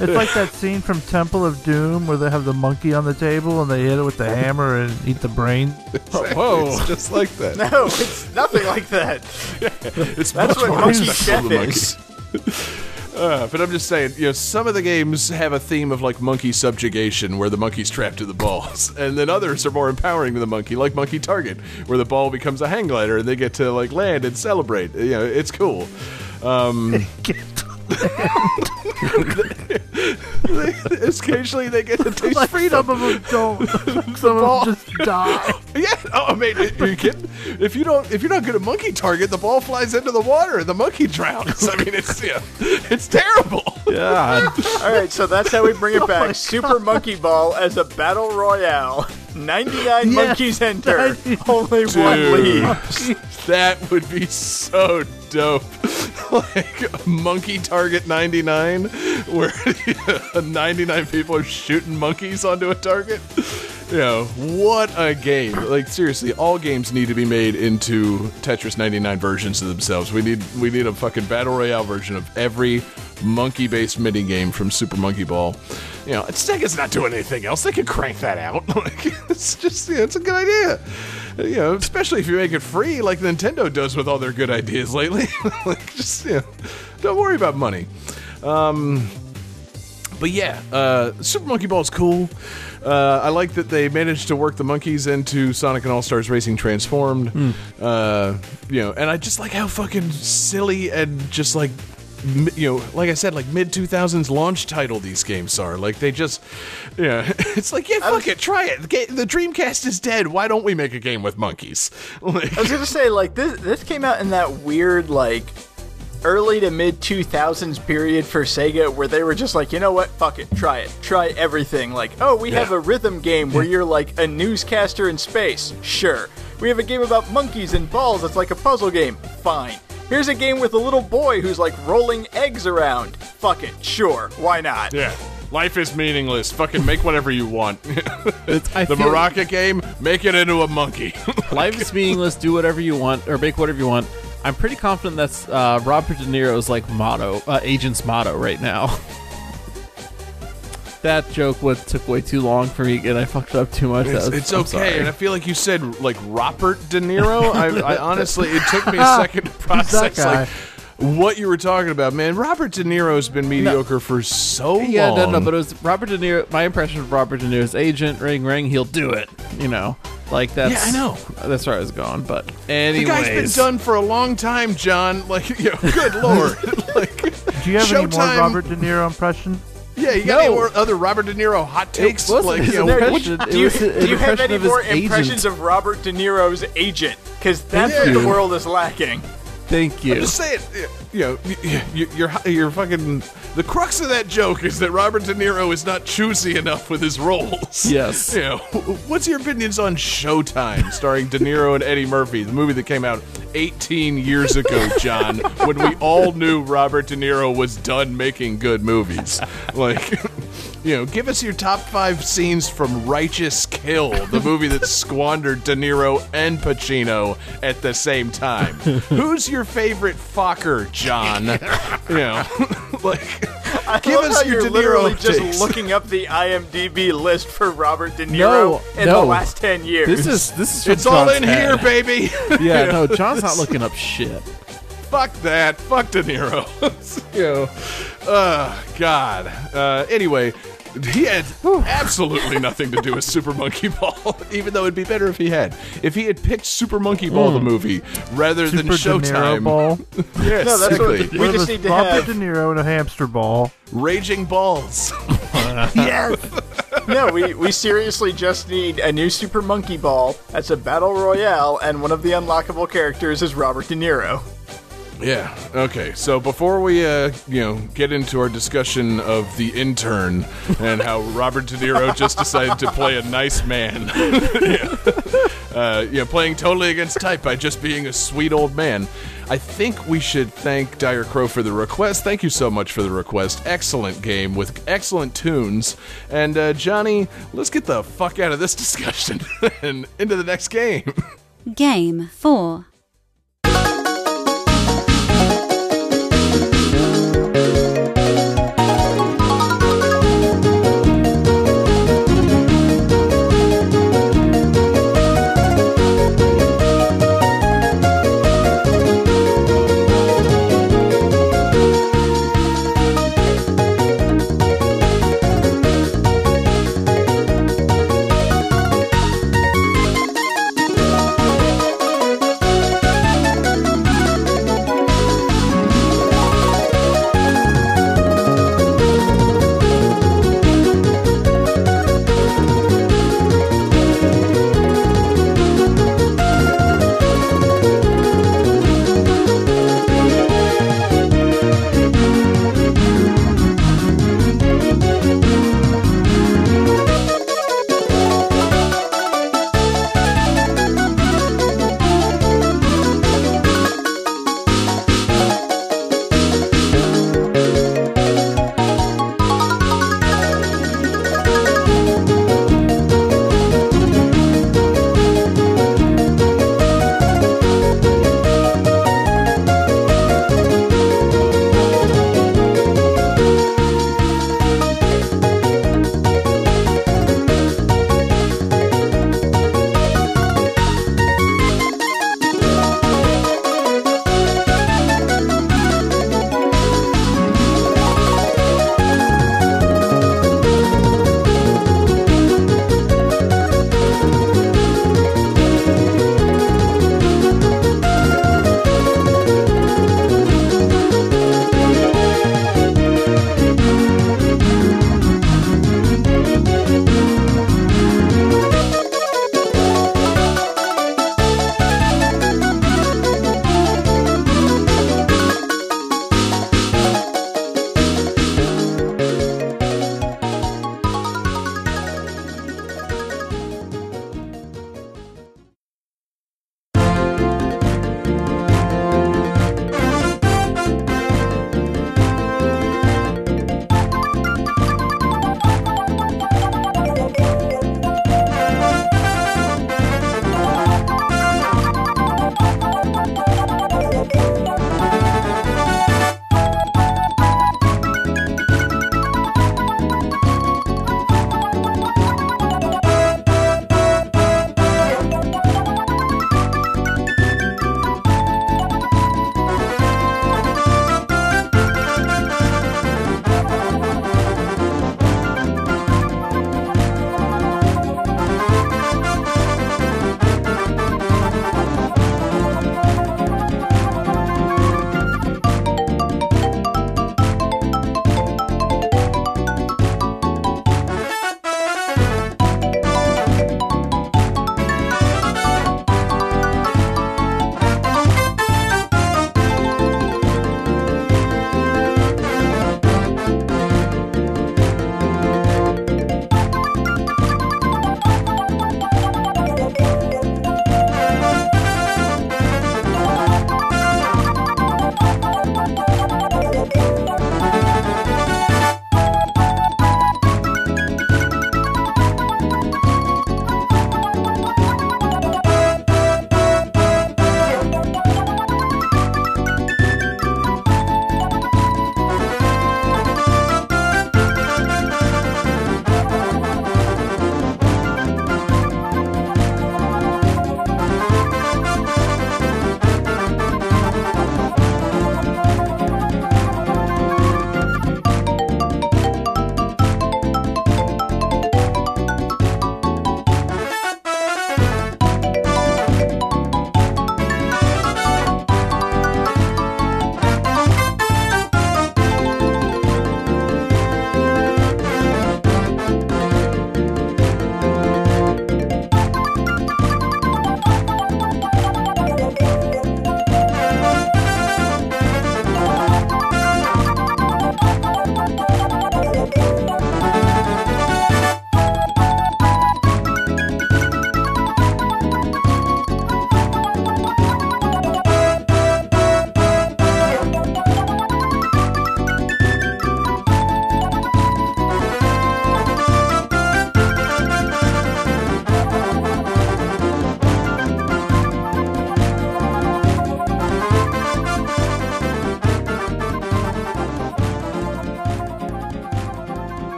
It's like that scene from Temple of Doom where they have the monkey on the table and they hit it with the hammer and eat the brain. Exactly. Whoa. It's just like that. No, it's nothing like that. Yeah, it's that's what Monkey Chef is. But I'm just saying, you know, some of the games have a theme of, like, monkey subjugation, where the monkey's trapped to the balls, and then others are more empowering to the monkey, like Monkey Target, where the ball becomes a hang glider and they get to, like, land and celebrate. You know, it's cool. Occasionally they get to taste like freedom. Some of them don't. Some of them just die. Yeah. Oh, I mean, are you kidding? If you're not good at Monkey Target, the ball flies into the water and the monkey drowns. I mean, it's terrible. Yeah. All right, so that's how we bring it back. Super Monkey Ball as a battle royale. 99 monkeys enter. Only one leaves. That would be so dope. Like Monkey Target 99, where 99 people are shooting monkeys onto a target. You know, what a game. Like, seriously, all games need to be made into Tetris 99 versions of themselves. We need a fucking battle royale version of every monkey-based mini game from Super Monkey Ball. You know, Sega's not doing anything else. They could crank that out. Like, it's just, you know, it's a good idea. You know, especially if you make it free, like Nintendo does with all their good ideas lately. Like, just, you know, don't worry about money. But yeah, Super Monkey Ball is cool. I like that they managed to work the monkeys into Sonic and All-Stars Racing Transformed. You know, and I just like how fucking silly and just like, you know, like I said, like mid-2000s launch title these games are. Like, they just, you know, it's like, yeah, fuck it, try it. The Dreamcast is dead. Why don't we make a game with monkeys? Like, I was going to say, like, this came out in that weird, like, early to mid-2000s period for Sega where they were just like, you know what, fuck it, try it. Try everything. Like, oh, we have a rhythm game where you're, like, a newscaster in space. Sure. We have a game about monkeys and balls that's like a puzzle game. Fine. Here's a game with a little boy who's, like, rolling eggs around. Fuck it. Sure. Why not? Yeah. Life is meaningless. Fucking make whatever you want. The maraca game, make it into a monkey. Life is meaningless. Do whatever you want, or make whatever you want. I'm pretty confident that's Robert De Niro's, like, motto, agent's motto right now. That joke took way too long for me, and I fucked up too much. It's okay, sorry. And I feel like you said, like, Robert De Niro. I honestly, it took me a second to process, like, what you were talking about. Man, Robert De Niro's been mediocre for so long. Yeah, no, but it was Robert De Niro. My impression of Robert De Niro's agent, ring, ring, he'll do it, you know. Like, that's... Yeah, I know. That's where I was going, but... Anyways. The guy's been done for a long time, John. Like, you know, good lord. Like, do you have any more Robert De Niro impression? Yeah, you got any more other Robert De Niro hot takes? Like, you know, do you have any more impressions of Robert De Niro's agent? Because that's what the world is lacking. Thank you. I'm just saying, you know, you're fucking... The crux of that joke is that Robert De Niro is not choosy enough with his roles. Yes. You know, what's your opinions on Showtime, starring De Niro and Eddie Murphy, the movie that came out 18 years ago, John, when we all knew Robert De Niro was done making good movies? Like... You know, give us your top 5 scenes from Righteous Kill, the movie that squandered De Niro and Pacino at the same time. Who's your favorite Fokker, John? You know, like... I give us your De Niro literally takes. Just looking up the IMDb list for Robert De Niro in the last 10 years. This is it's all John's in head. Here, baby. Yeah, no, John's not looking up shit. Fuck that. Fuck De Niro. You know, God. Anyway, he had absolutely nothing to do with Super Monkey Ball, even though it'd be better if he had. If he had picked Super Monkey Ball, the movie, rather than Showtime. Ball. Yes, no, that's what we just need to have. De Niro and a hamster ball. Raging balls. Yes. No, we seriously just need a new Super Monkey Ball. That's a battle royale, and one of the unlockable characters is Robert De Niro. Yeah, okay. So before we, get into our discussion of The Intern and how Robert De Niro just decided to play a nice man. Playing totally against type by just being a sweet old man. I think we should thank Dire Crow for the request. Thank you so much for the request. Excellent game with excellent tunes. And, Johnny, let's get the fuck out of this discussion and into the next game. Game 4.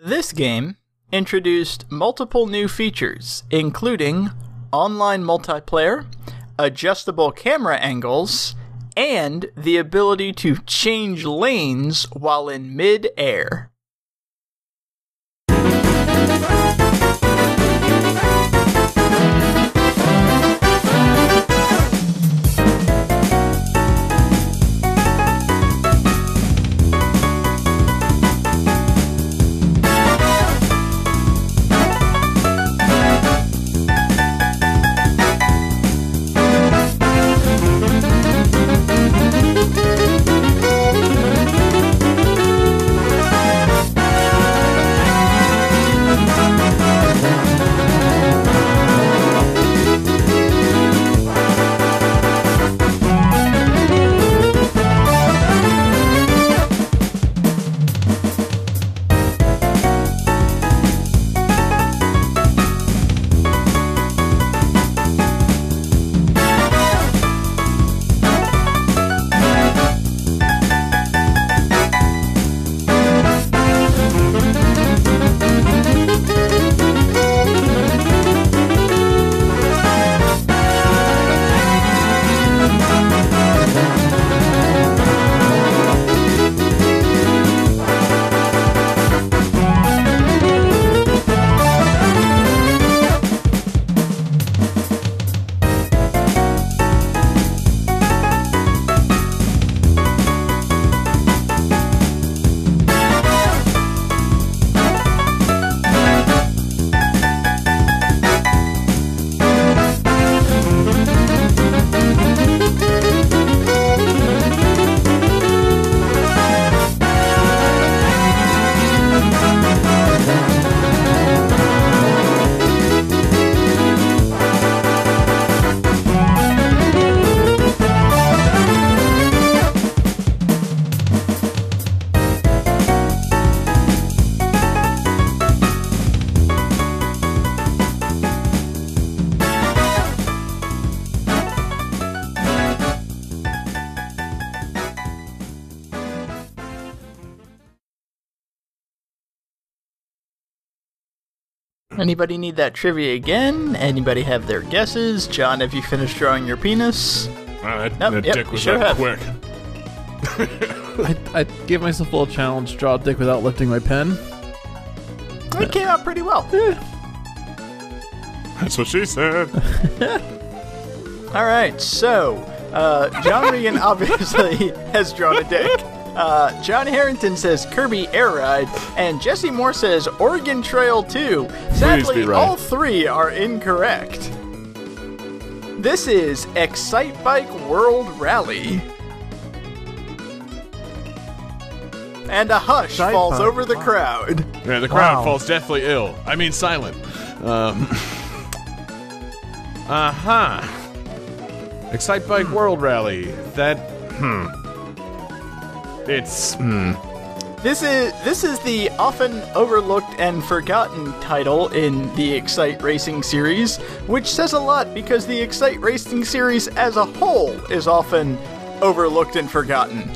This game introduced multiple new features, including online multiplayer, adjustable camera angles, and the ability to change lanes while in mid-air. Anybody need that trivia again? Anybody have their guesses? John, have you finished drawing your penis? Dick was sure that quick. I gave myself a little challenge, draw a dick without lifting my pen. It came out pretty well. That's what she said. Alright, so, John Regan obviously has drawn a dick. John Harrington says Kirby Air Ride, and Jesse Moore says Oregon Trail 2. Sadly, right. All three are incorrect. This is Excitebike World Rally. And a hush falls over the crowd. Yeah, the crowd falls deathly ill. I mean silent. Excitebike World Rally. This is the often overlooked and forgotten title in the Excite Racing series, which says a lot because the Excite Racing series as a whole is often overlooked and forgotten.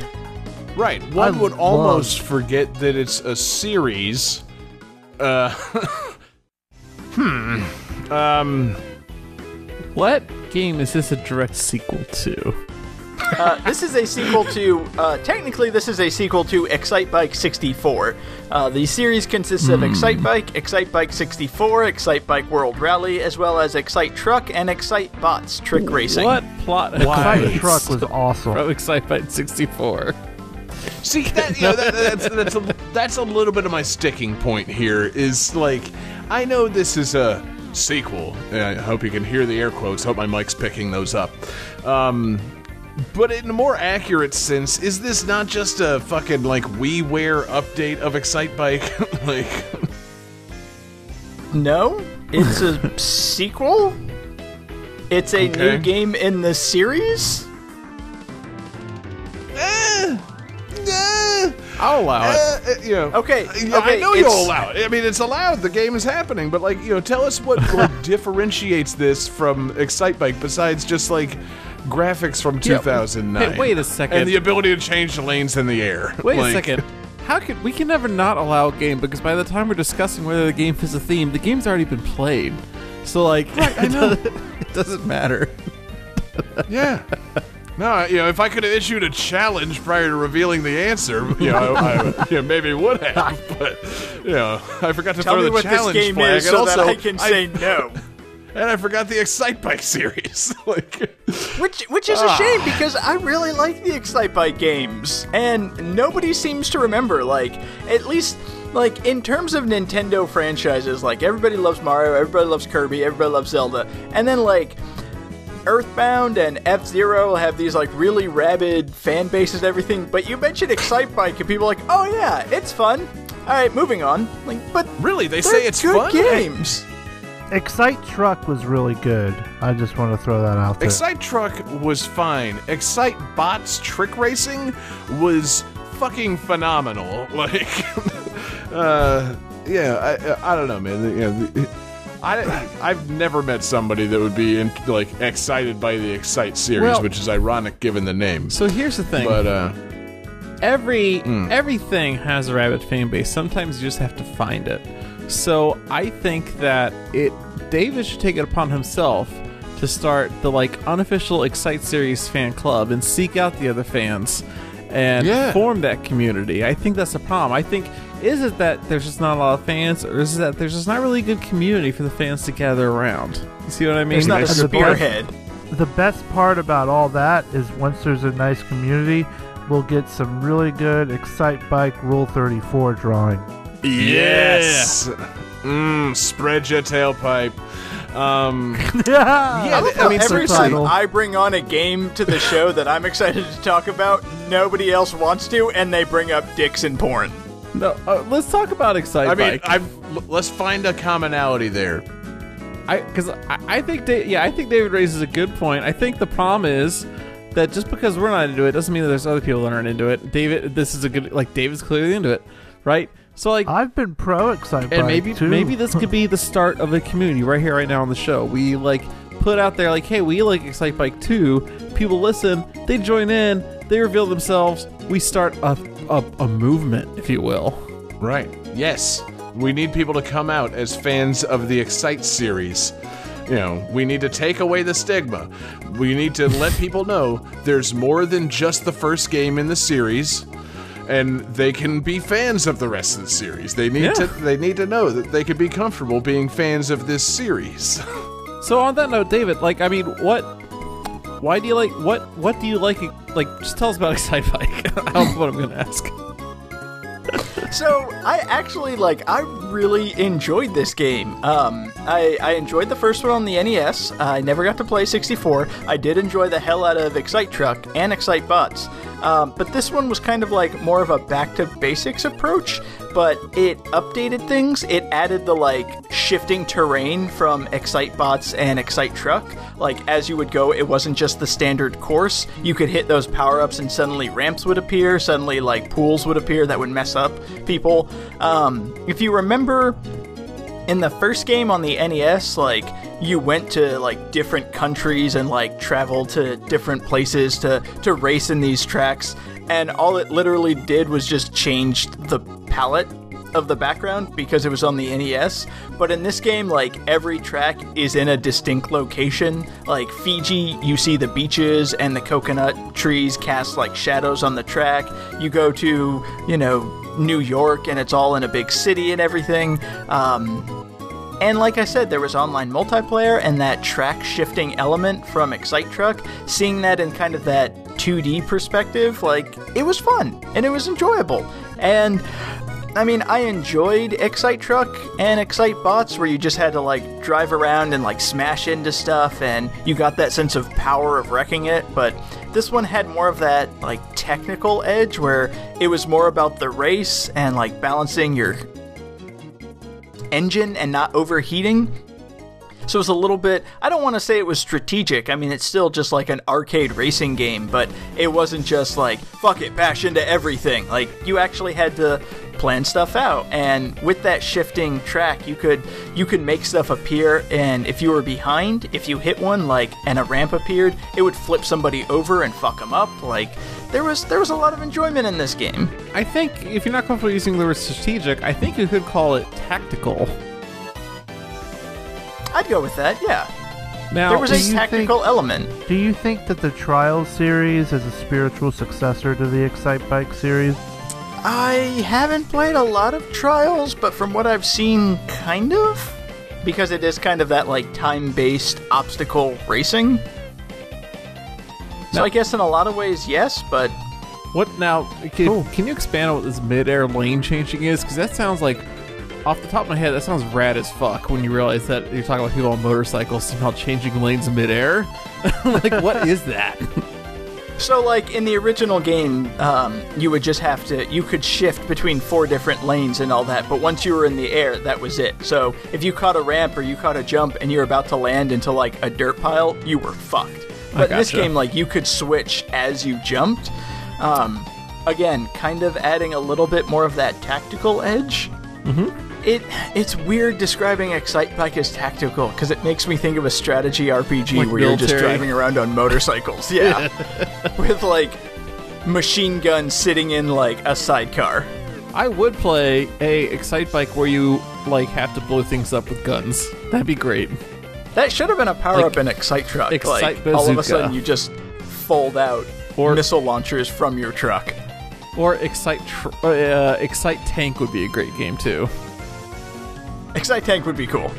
Right. One would almost forget that it's a series. What game is this a direct sequel to? This is a sequel to, technically this is a sequel to Excitebike 64. The series consists of Excitebike, Excitebike 64, Excitebike World Rally, as well as Excite Truck and Excite Bots Trick Racing. What plot? Excite Truck was awesome. From Excitebike 64. See, that's a little bit of my sticking point here, is like, I know this is a sequel. I hope you can hear the air quotes, hope my mic's picking those up. But in a more accurate sense, is this not just a fucking, like, WiiWare update of Excitebike? No, it's a sequel? It's a new game in the series? I'll allow it. I know you'll allow it. I mean, it's allowed. The game is happening. But, like, you know, tell us what differentiates this from Excitebike besides just, like, graphics from 2009. Hey, wait a second. And the ability to change the lanes in the air. Wait a second. How could we can never not allow a game, because by the time we're discussing whether the game has a theme, the game's already been played. So like, right, I know. It doesn't matter. Yeah. No, you know, if I could have issued a challenge prior to revealing the answer, you know, I maybe would have. But you know, I forgot to throw the challenge flag, so that I can say no. And I forgot the Excitebike series, like, which is a shame, because I really like the Excitebike games, and nobody seems to remember. Like, at least, like, in terms of Nintendo franchises, like, everybody loves Mario, everybody loves Kirby, everybody loves Zelda, and then like Earthbound and F-Zero have these like really rabid fan bases and everything, but you mention Excitebike and people are like, oh yeah, it's fun. All right, moving on. Like, but really, they say it's good fun games. Excite Truck was really good. I just want to throw that out there. Excite Truck was fine. Excite Bots Trick Racing was fucking phenomenal. Like, yeah, I don't know, man. You know, I've never met somebody that would be like excited by the Excite series, well, which is ironic given the name. So here's the thing. But everything has a rabid fan base. Sometimes you just have to find it. So I think that David should take it upon himself to start the like unofficial Excite series fan club and seek out the other fans and form that community. I think that's the problem. I think, is it that there's just not a lot of fans, or is it that there's just not really a good community for the fans to gather around? You see what I mean? There's not a spearhead. The best part about all that is once there's a nice community, we'll get some really good Excitebike Rule 34 drawing. Yes. Spread your tailpipe. Yeah, I mean, every time I bring on a game to the show that I'm excited to talk about, nobody else wants to, and they bring up dicks and porn. No, let's talk about Excitebike. I mean, let's find a commonality there. I think David raises a good point. I think the problem is that just because we're not into it doesn't mean that there's other people that aren't into it. David, this is a good, like, David's clearly into it, right? So like, I've been pro Excitebike, and maybe this could be the start of a community right here, right now on the show. We like put out there like, hey, we like Excitebike too. People listen, they join in, they reveal themselves. We start a movement, if you will. Right. Yes. We need people to come out as fans of the Excite series. You know, we need to take away the stigma. We need to let people know there's more than just the first game in the series. And they can be fans of the rest of the series. They need to. They need to know that they can be comfortable being fans of this series. So on that note, David, like, I mean, what? Why do you like? What do you like? Like, just tell us about Excitebike. That's what I'm going to ask. So I actually I really enjoyed this game. I enjoyed the first one on the NES. I never got to play 64. I did enjoy the hell out of Excite Truck and Excite Bots. But this one was kind of like more of a back to basics approach, but it updated things. It added the shifting terrain from Excite Bots and Excite Truck. Like, as you would go, it wasn't just the standard course. You could hit those power-ups and suddenly ramps would appear, suddenly like pools would appear that would mess up people. If you remember, in the first game on the NES, you went to different countries and traveled to different places to race in these tracks, and all it literally did was just changed the palette of the background because it was on the NES. But in this game, every track is in a distinct location. Like Fiji, you see the beaches and the coconut trees cast shadows on the track. You go to, New York, and it's all in a big city and everything. And like I said, there was online multiplayer, and that track-shifting element from Excite Truck, seeing that in kind of that 2D perspective, it was fun, and it was enjoyable. And, I mean, I enjoyed Excite Truck and Excite Bots, where you just had to, drive around and, smash into stuff, and you got that sense of power of wrecking it, but this one had more of that, technical edge, where it was more about the race and, balancing your engine and not overheating. So it was a little bit, I don't want to say it was strategic. I mean, it's still just an arcade racing game, but it wasn't just fuck it, bash into everything. You actually had to plan stuff out. And with that shifting track, you could make stuff appear, and if you were behind, if you hit one, like, and a ramp appeared, it would flip somebody over and fuck them up. Like, there was a lot of enjoyment in this game. I think if you're not comfortable using the word strategic, I think you could call it tactical. I'd go with that, yeah. Now, there was a tactical element. Do you think that the Trials series is a spiritual successor to the Excitebike series? I haven't played a lot of Trials, but from what I've seen, kind of. Because it is kind of that, like, time-based obstacle racing. No. So I guess in a lot of ways, yes, but... What now? Can you expand on what this mid-air lane changing is? Because that sounds like... Off the top of my head, that sounds rad as fuck when you realize that you're talking about people on motorcycles somehow changing lanes midair. Like, what is that? So, like, in the original game, you would just have to... You could shift between 4 different lanes and all that, but once you were in the air, that was it. So, if you caught a ramp or you caught a jump and you're about to land into, like, a dirt pile, you were fucked. But in this game, like, you could switch as you jumped. Again, kind of adding a little bit more of that tactical edge. Mm-hmm. It's weird describing Excitebike as tactical, because it makes me think of a strategy RPG like where military. You're just driving around on motorcycles. Yeah. With, like, machine guns sitting in, like, a sidecar. I would play a Excitebike where you, like, have to blow things up with guns. That'd be great. That should have been a power-up in Excitruck. Like, all of a sudden you just fold out or missile launchers from your truck. Or Excite Tank would be a great game, too. Excite Tank would be cool.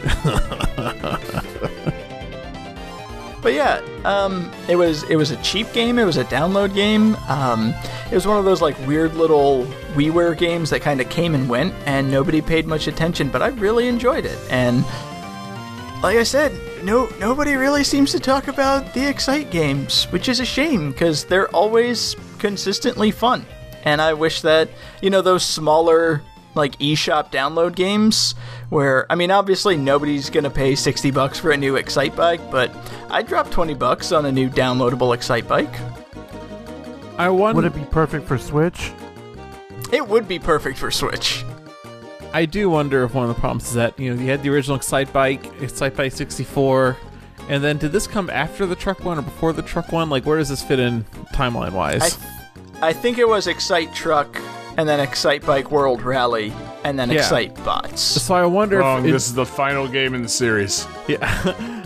But yeah, it was a cheap game. It was a download game. It was one of those, like, weird little WiiWare games that kind of came and went, and nobody paid much attention. But I really enjoyed it. And like I said, nobody really seems to talk about the Excite games, which is a shame because they're always consistently fun. And I wish that, you know, those smaller, like, eShop download games where, I mean, obviously nobody's going to pay $60 for a new Excitebike, but I'd drop $20 on a new downloadable Excitebike. Would it be perfect for Switch? It would be perfect for Switch. I do wonder if one of the problems is that, you know, you had the original Excitebike, Excitebike 64, and then did this come after the truck one or before the truck one? Like, where does this fit in timeline-wise? I think it was Excite Truck, and then Excitebike World Rally, and then Excite Bots. So I wonder if this is the final game in the series. Yeah,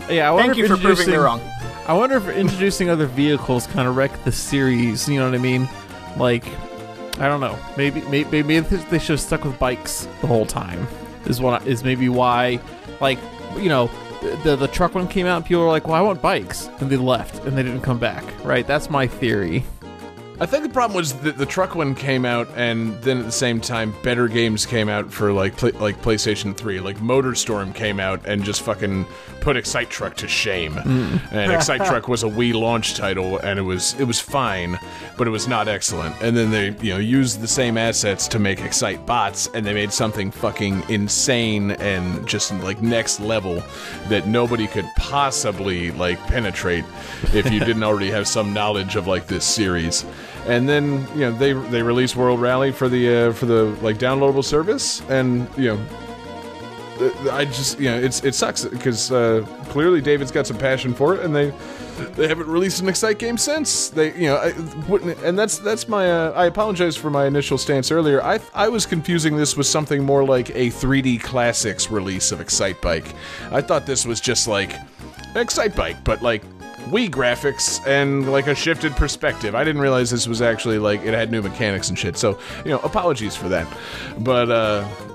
yeah. Thank you for proving me wrong. I wonder if introducing other vehicles kind of wrecked the series. You know what I mean? Like, I don't know. Maybe they should have stuck with bikes the whole time. Is maybe why, like, you know, the truck one came out and people were like, "Well, I want bikes," and they left and they didn't come back. Right? That's my theory. I think the problem was that the truck one came out, and then at the same time, better games came out for, like, PlayStation 3. Like, MotorStorm came out and just fucking put Excite Truck to shame. And Excite Truck was a Wii launch title, and it was fine, but it was not excellent. And then they, you know, used the same assets to make Excite Bots, and they made something fucking insane and just, like, next level that nobody could possibly, like, penetrate if you didn't already have some knowledge of, like, this series. And then, you know, they released World Rally for the like downloadable service, and, you know, I just, you know, it sucks because clearly David's got some passion for it, and they haven't released an Excite game since. They, you know, and that's my I apologize for my initial stance earlier. I was confusing this with something more like a 3D Classics release of Excitebike. I thought this was just like Excitebike, but like Wii graphics and, like, a shifted perspective. I didn't realize this was actually, like, it had new mechanics and shit, so, you know, apologies for that. But,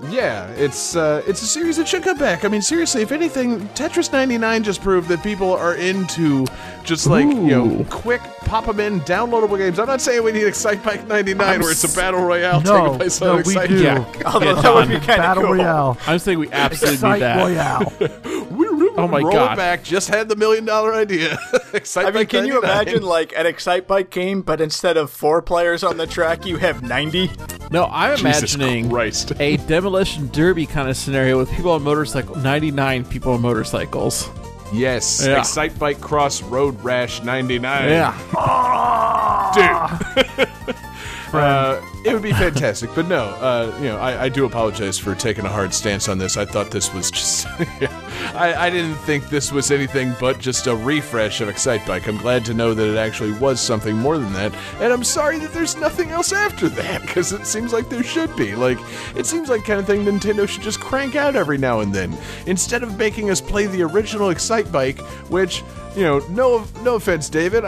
yeah, it's a series that should come back. I mean, seriously, if anything, Tetris 99 just proved that people are into just, like, you know, quick, pop-em-in, downloadable games. I'm not saying we need Excitebike 99 where it's a battle royale taking place on Excitebike. Yeah. Although that would be kind of cool. Battle royale. I'm saying we absolutely need that. Oh my God. Roll it back, just had the $1 million idea. I mean, can you imagine, like, an Excitebike game, but instead of 4 players on the track, you have 90? No, I'm imagining a demolition derby kind of scenario with people on motorcycles, 99 people on motorcycles. Yes, yeah. Excitebike Cross Road Rash 99. Yeah. Dude. It would be fantastic, but no, you know, I do apologize for taking a hard stance on this. I thought this was just, I didn't think this was anything but just a refresh of Excitebike. I'm glad to know that it actually was something more than that, and I'm sorry that there's nothing else after that, because it seems like there should be. Like, it seems like the kind of thing Nintendo should just crank out every now and then, instead of making us play the original Excitebike, which, you know, no offense, David,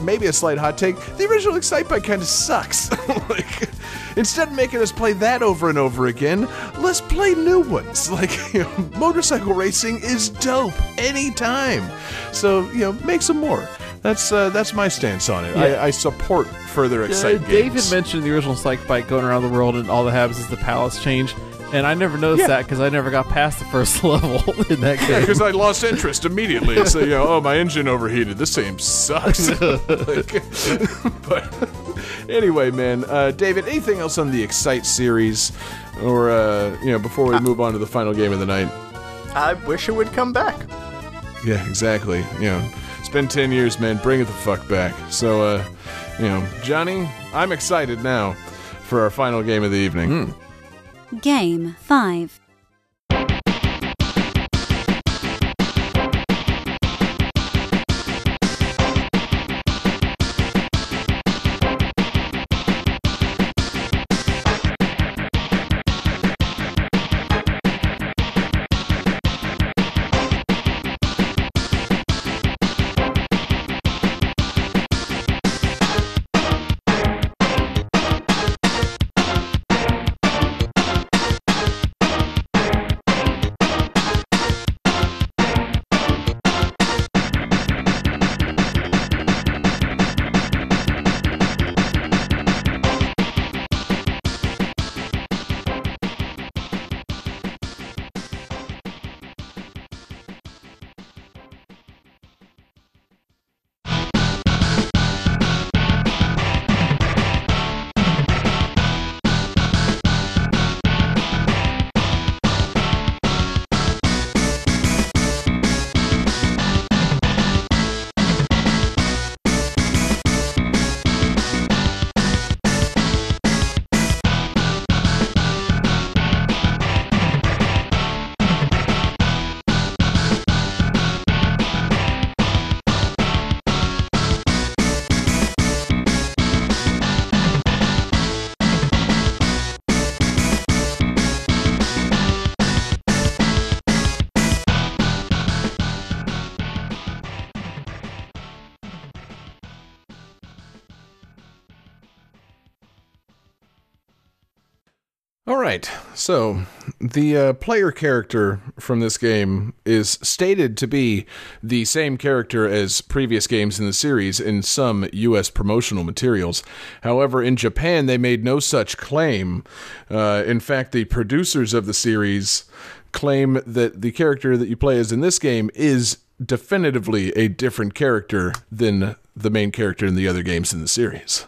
maybe a slight hot take, the original Excitebike kind of sucks. Like, instead of making us play that over and over again, let's play new ones. Like, you know, motorcycle racing is dope anytime. So, you know, make some more. That's my stance on it. Yeah. I support further Excitebike. David mentioned the original Excitebike going around the world and all that happens is the palace change. And I never noticed that because I never got past the first level in that game. Because I lost interest immediately. It's like, you know, oh, my engine overheated. This game sucks. Like, but anyway, man, David, anything else on the Excite series, or you know, before we move on to the final game of the night? I wish it would come back. Yeah, exactly. You know, it's been 10 years, man. Bring it the fuck back. So, you know, Johnny, I'm excited now for our final game of the evening. Mm. Game 5. Right, so the player character from this game is stated to be the same character as previous games in the series in some U.S. promotional materials. However, in Japan, they made no such claim. In fact, the producers of the series claim that the character that you play as in this game is definitively a different character than the main character in the other games in the series.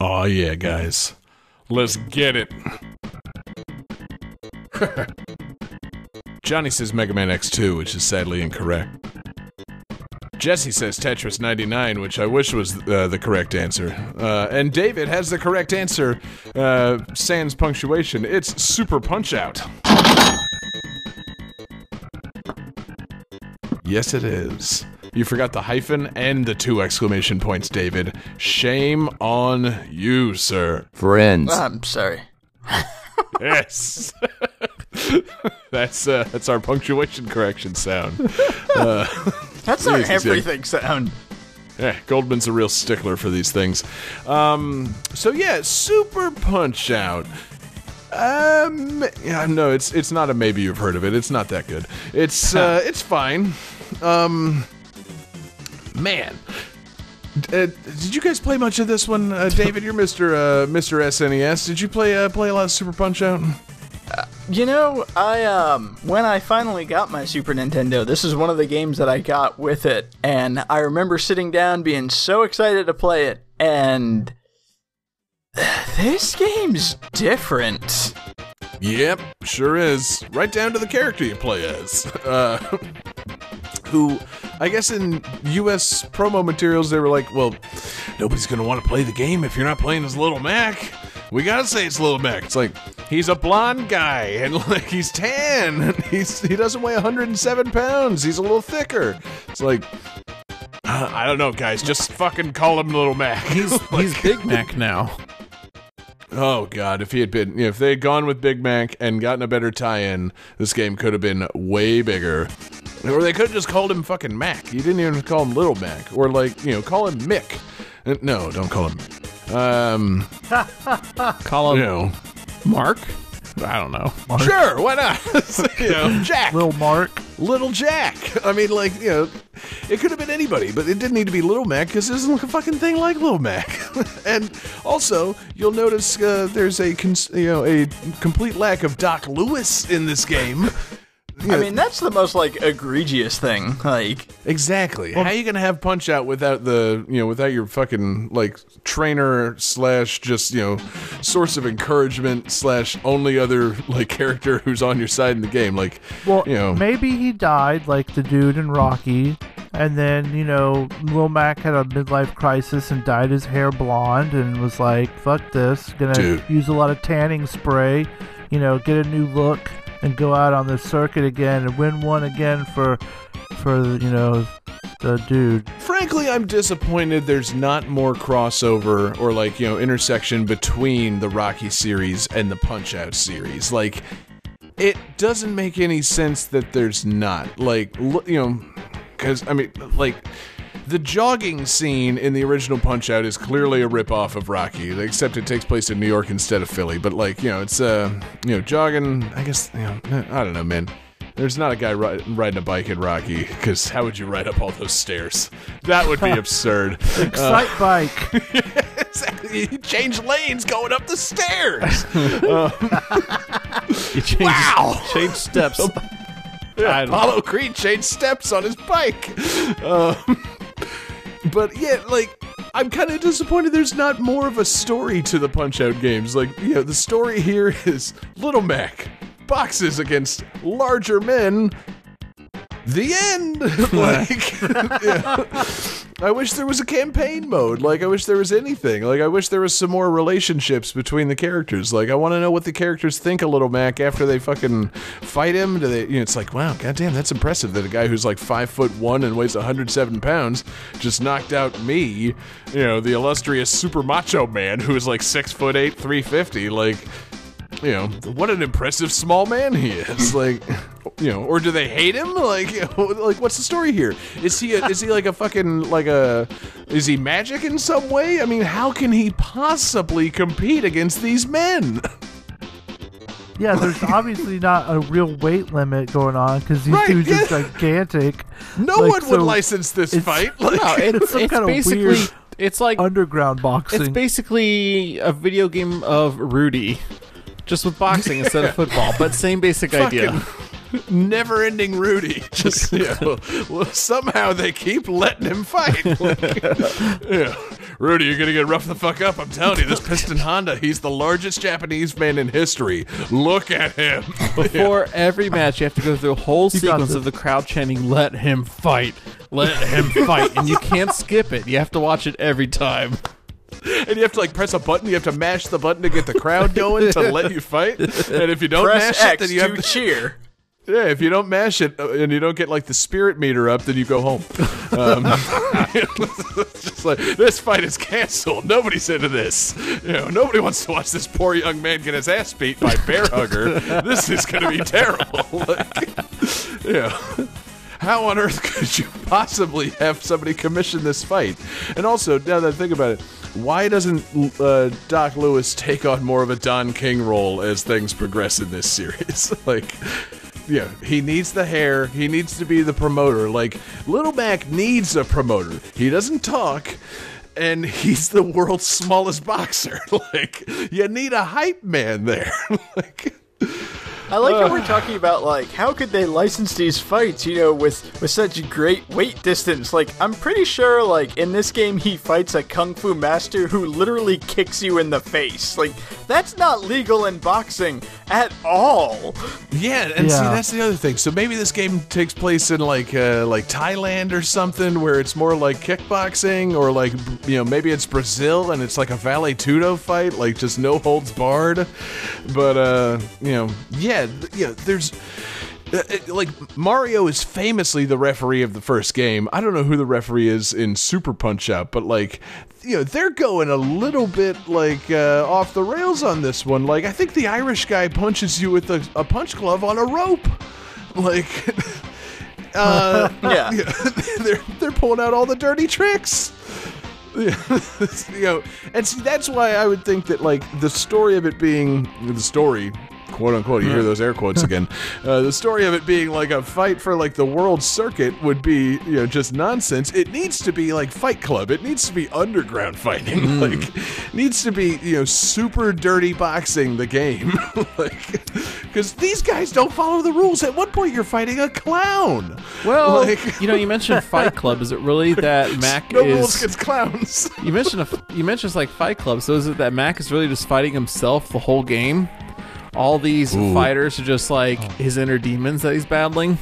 Oh yeah, guys. Let's get it. Johnny says Mega Man X2, which is sadly incorrect. Jesse says Tetris 99, which I wish was the correct answer. And David has the correct answer, sans punctuation. It's Super Punch-Out. Yes, it is. You forgot the hyphen and the 2 exclamation points, David. Shame on you, sir. Friends. I'm sorry. Yes. That's our punctuation correction sound. That's our everything sound. Yeah, Goldman's a real stickler for these things. So yeah, Super Punch-Out. Yeah, no, it's not a maybe you've heard of it. It's not that good. It's fine. Man. Did you guys play much of this one, David? You're Mr. SNES. Did you play a lot of Super Punch-Out? You know, I when I finally got my Super Nintendo, this is one of the games that I got with it, and I remember sitting down being so excited to play it, and this game's different. Yep, sure is. Right down to the character you play as. Who, I guess in U.S. promo materials, they were like, well, nobody's going to want to play the game if you're not playing as Little Mac. We got to say it's Little Mac. It's like, he's a blonde guy, and like he's tan, and he doesn't weigh 107 pounds. He's a little thicker. It's like, I don't know, guys. Just fucking call him Little Mac. He's Big Mac now. Oh God! If they had gone with Big Mac and gotten a better tie-in, this game could have been way bigger. Or they could have just called him fucking Mac. You didn't even call him Little Mac, or like call him Mick. No, don't call him. Call him Mark. I don't know. Mark. Sure, why not? Jack. Little Mark. Little Jack. I mean, it could have been anybody, but it didn't need to be Little Mac because it doesn't look a fucking thing like Little Mac. And also, you'll notice there's a complete lack of Doc Lewis in this game. I mean, that's the most egregious thing. Exactly. Well, how are you gonna have Punch-Out without without your fucking trainer slash just source of encouragement slash only other character who's on your side in the game? Maybe he died like the dude in Rocky, and then Lil Mac had a midlife crisis and dyed his hair blonde and was like, "Fuck this, gonna use a lot of tanning spray, get a new look." And go out on the circuit again and win one again for the dude. Frankly, I'm disappointed there's not more crossover or intersection between the Rocky series and the Punch-Out series. It doesn't make any sense that there's not. The jogging scene in the original Punch-Out is clearly a ripoff of Rocky, except it takes place in New York instead of Philly. But it's jogging. I guess I don't know, man. There's not a guy riding a bike in Rocky, because how would you ride up all those stairs? That would be absurd. Excitebike. Exactly. You change lanes going up the stairs. Change steps. Yeah, Apollo Creed changed steps on his bike. But yeah, I'm kind of disappointed there's not more of a story to the Punch-Out games. The story here is Little Mac boxes against larger men. The end. I wish there was a campaign mode. I wish there was anything. I wish there was some more relationships between the characters. I want to know what the characters think of Little Mac after they fucking fight him. Do they? It's like, wow, goddamn, that's impressive that a guy who's 5'1" and weighs 107 pounds just knocked out me, the illustrious Super Macho Man who is 6'8", 350. What an impressive small man he is. Or do they hate him? What's the story here? Is he magic in some way? I mean, how can he possibly compete against these men? Yeah, there's obviously not a real weight limit going on because these dudes are gigantic. No one would license this fight. It's like underground boxing. It's basically a video game of Rudy. Just with boxing instead of football, but same basic idea. Never-ending Rudy. Just somehow they keep letting him fight. Rudy, you're gonna get roughed the fuck up. I'm telling you, this Piston Honda. He's the largest Japanese man in history. Look at him. Before every match, you have to go through a whole sequence of the crowd chanting, "Let him fight, let him fight," and you can't skip it. You have to watch it every time. And you have to press a button. You have to mash the button to get the crowd going to let you fight. And if you don't press mash X it, then you have to cheer. Yeah, if you don't mash it and you don't get like the spirit meter up, then you go home. Just like, this fight is canceled. Nobody's into this. You know, nobody wants to watch this poor young man get his ass beat by Bear Hugger. This is going to be terrible. Like, yeah. How on earth could you possibly have somebody commission this fight? And also, now that I think about it, why doesn't Doc Lewis take on more of a Don King role as things progress in this series? Like, yeah, he needs the hair. He needs to be the promoter. Like, Little Mac needs a promoter. He doesn't talk, and he's the world's smallest boxer. Like, you need a hype man there. Like... I like how we're talking about, like, how could they license these fights, you know, with such great weight distance? Like, I'm pretty sure, like, in this game he fights a kung fu master who literally kicks you in the face. Like, that's not legal in boxing at all. Yeah, and see, that's the other thing. So maybe this game takes place in, like Thailand or something, where it's more like kickboxing, or, like, you know, maybe it's Brazil and it's like a Vale Tudo fight, like, just no holds barred. But, you know, yeah. Yeah, there's like Mario is famously the referee of the first game. I don't know who the referee is in Super Punch-Out, but like, you know, they're going a little bit like off the rails on this one. Like, I think the Irish guy punches you with a punch glove on a rope. Like, yeah, they're pulling out all the dirty tricks. You know, and see, that's why I would think that like the story of it being the story. "Quote unquote," you hear those air quotes again. The story of it being like a fight for like the world circuit would be, you know, just nonsense. It needs to be like Fight Club. It needs to be underground fighting. Like, needs to be, you know, super dirty boxing. The game, like, because these guys don't follow the rules. At one point, you're fighting a clown. Well, like, you know, you mentioned Fight Club. Is it really that Mac? No rules against clowns. you mentioned like Fight Club. So is it that Mac is really just fighting himself the whole game? All these fighters are just like his inner demons that he's battling.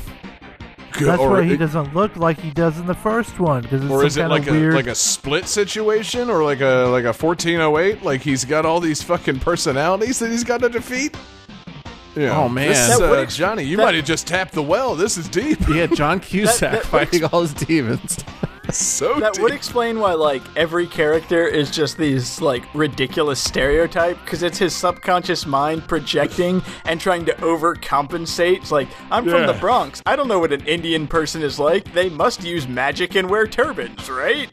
That's why he doesn't look like he does in the first one. Or is it like a split situation, or like a 1408? Like, he's got all these fucking personalities that he's got to defeat. Yeah. Oh man, this is, Johnny, you might have just tapped the well. This is deep. Yeah, John Cusack fighting all his demons. So that deep. Would explain why, like, every character is just these, like, ridiculous stereotype, because it's his subconscious mind projecting and trying to overcompensate. It's like, I'm from the Bronx. I don't know what an Indian person is like. They must use magic and wear turbans, right?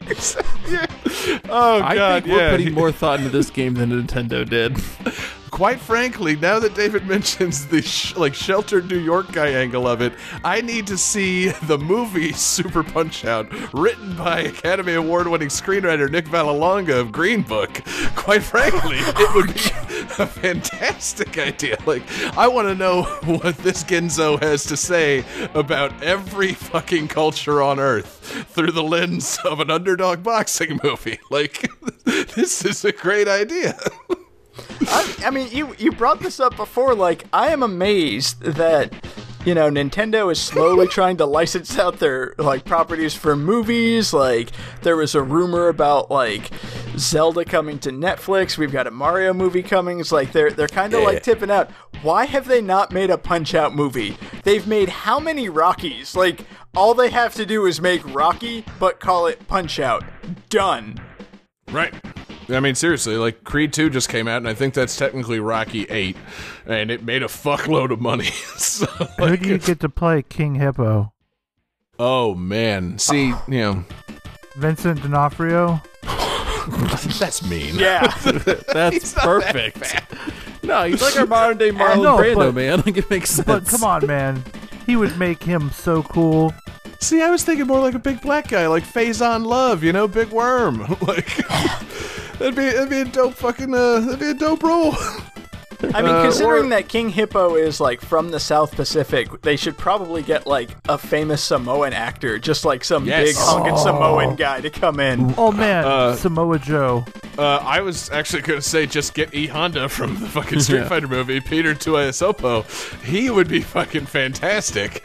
Oh, God, I think we're putting more thought into this game than Nintendo did. Quite frankly, now that David mentions the sheltered New York guy angle of it, I need to see the movie Super Punch-Out, written by Academy Award-winning screenwriter Nick Vallelonga of Green Book. Quite frankly, it would be a fantastic idea. Like, I want to know what this Genzo has to say about every fucking culture on Earth through the lens of an underdog boxing movie. Like, this is a great idea. I mean, you brought this up before. Like, I am amazed that, you know, Nintendo is slowly trying to license out their, like, properties for movies. Like, there was a rumor about, like, Zelda coming to Netflix. We've got a Mario movie coming. It's like they're kind of like tipping out. Why have they not made a Punch-Out movie? They've made how many Rockies? Like, all they have to do is make Rocky, but call it Punch-Out. Done. Right. I mean, seriously, like, Creed 2 just came out, and I think that's technically Rocky 8, and it made a fuckload of money. So, like, who do you get to play King Hippo? Oh, man. See, you know... Vincent D'Onofrio? That's mean. Yeah. That's perfect. That no, he's like our modern-day Marlon Brando, man. Like, it makes sense. But come on, man. He would make him so cool. See, I was thinking more like a big black guy, like Faison Love, you know, Big Worm. Like... That'd be a dope fucking, that'd be a dope role. I mean, considering that King Hippo is, like, from the South Pacific, they should probably get, like, a famous Samoan actor, just like some big honking Samoan guy to come in. Oh, man, Samoa Joe. I was actually going to say just get E. Honda from the fucking Street Fighter movie, Peter Tuiasopo. He would be fucking fantastic.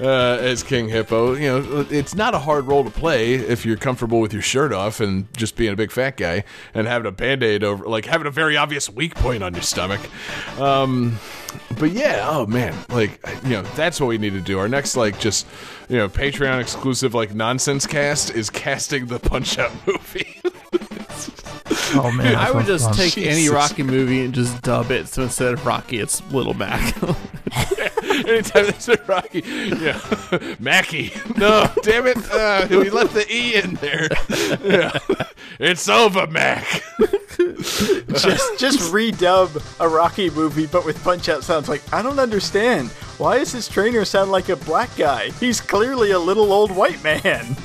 as King Hippo. You know, it's not a hard role to play if you're comfortable with your shirt off and just being a big fat guy and having a Band-Aid over, like having a very obvious weak point on your stomach. But yeah, oh man, like, you know, that's what we need to do. Our next, like, just, you know, Patreon exclusive, like, nonsense cast is casting the Punch-Out movie. Oh man, I would just take any Rocky movie and just dub it, so instead of Rocky, it's Little Mac. Anytime they say Rocky, yeah, Mackie. No, damn it, we left the E in there. Yeah. It's over, Mac. Just redub a Rocky movie, but with Punch-Out sounds. Like, I don't understand. Why does his trainer sound like a black guy? He's clearly a little old white man.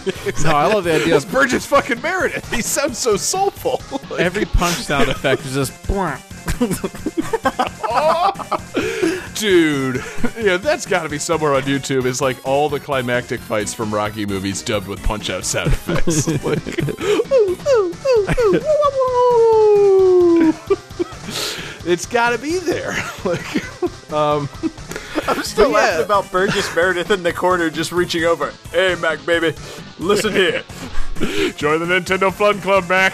No, I love the idea of Burgess fucking Meredith. He sounds so soulful. Like, every punch sound effect is just... Oh, dude. Yeah, that's got to be somewhere on YouTube. It's like all the climactic fights from Rocky movies dubbed with Punch-Out sound effects. It's got to be there. Like, I'm still laughing about Burgess Meredith in the corner just reaching over. Hey, Mac, baby, listen here. Join the Nintendo Fun Club, Mac.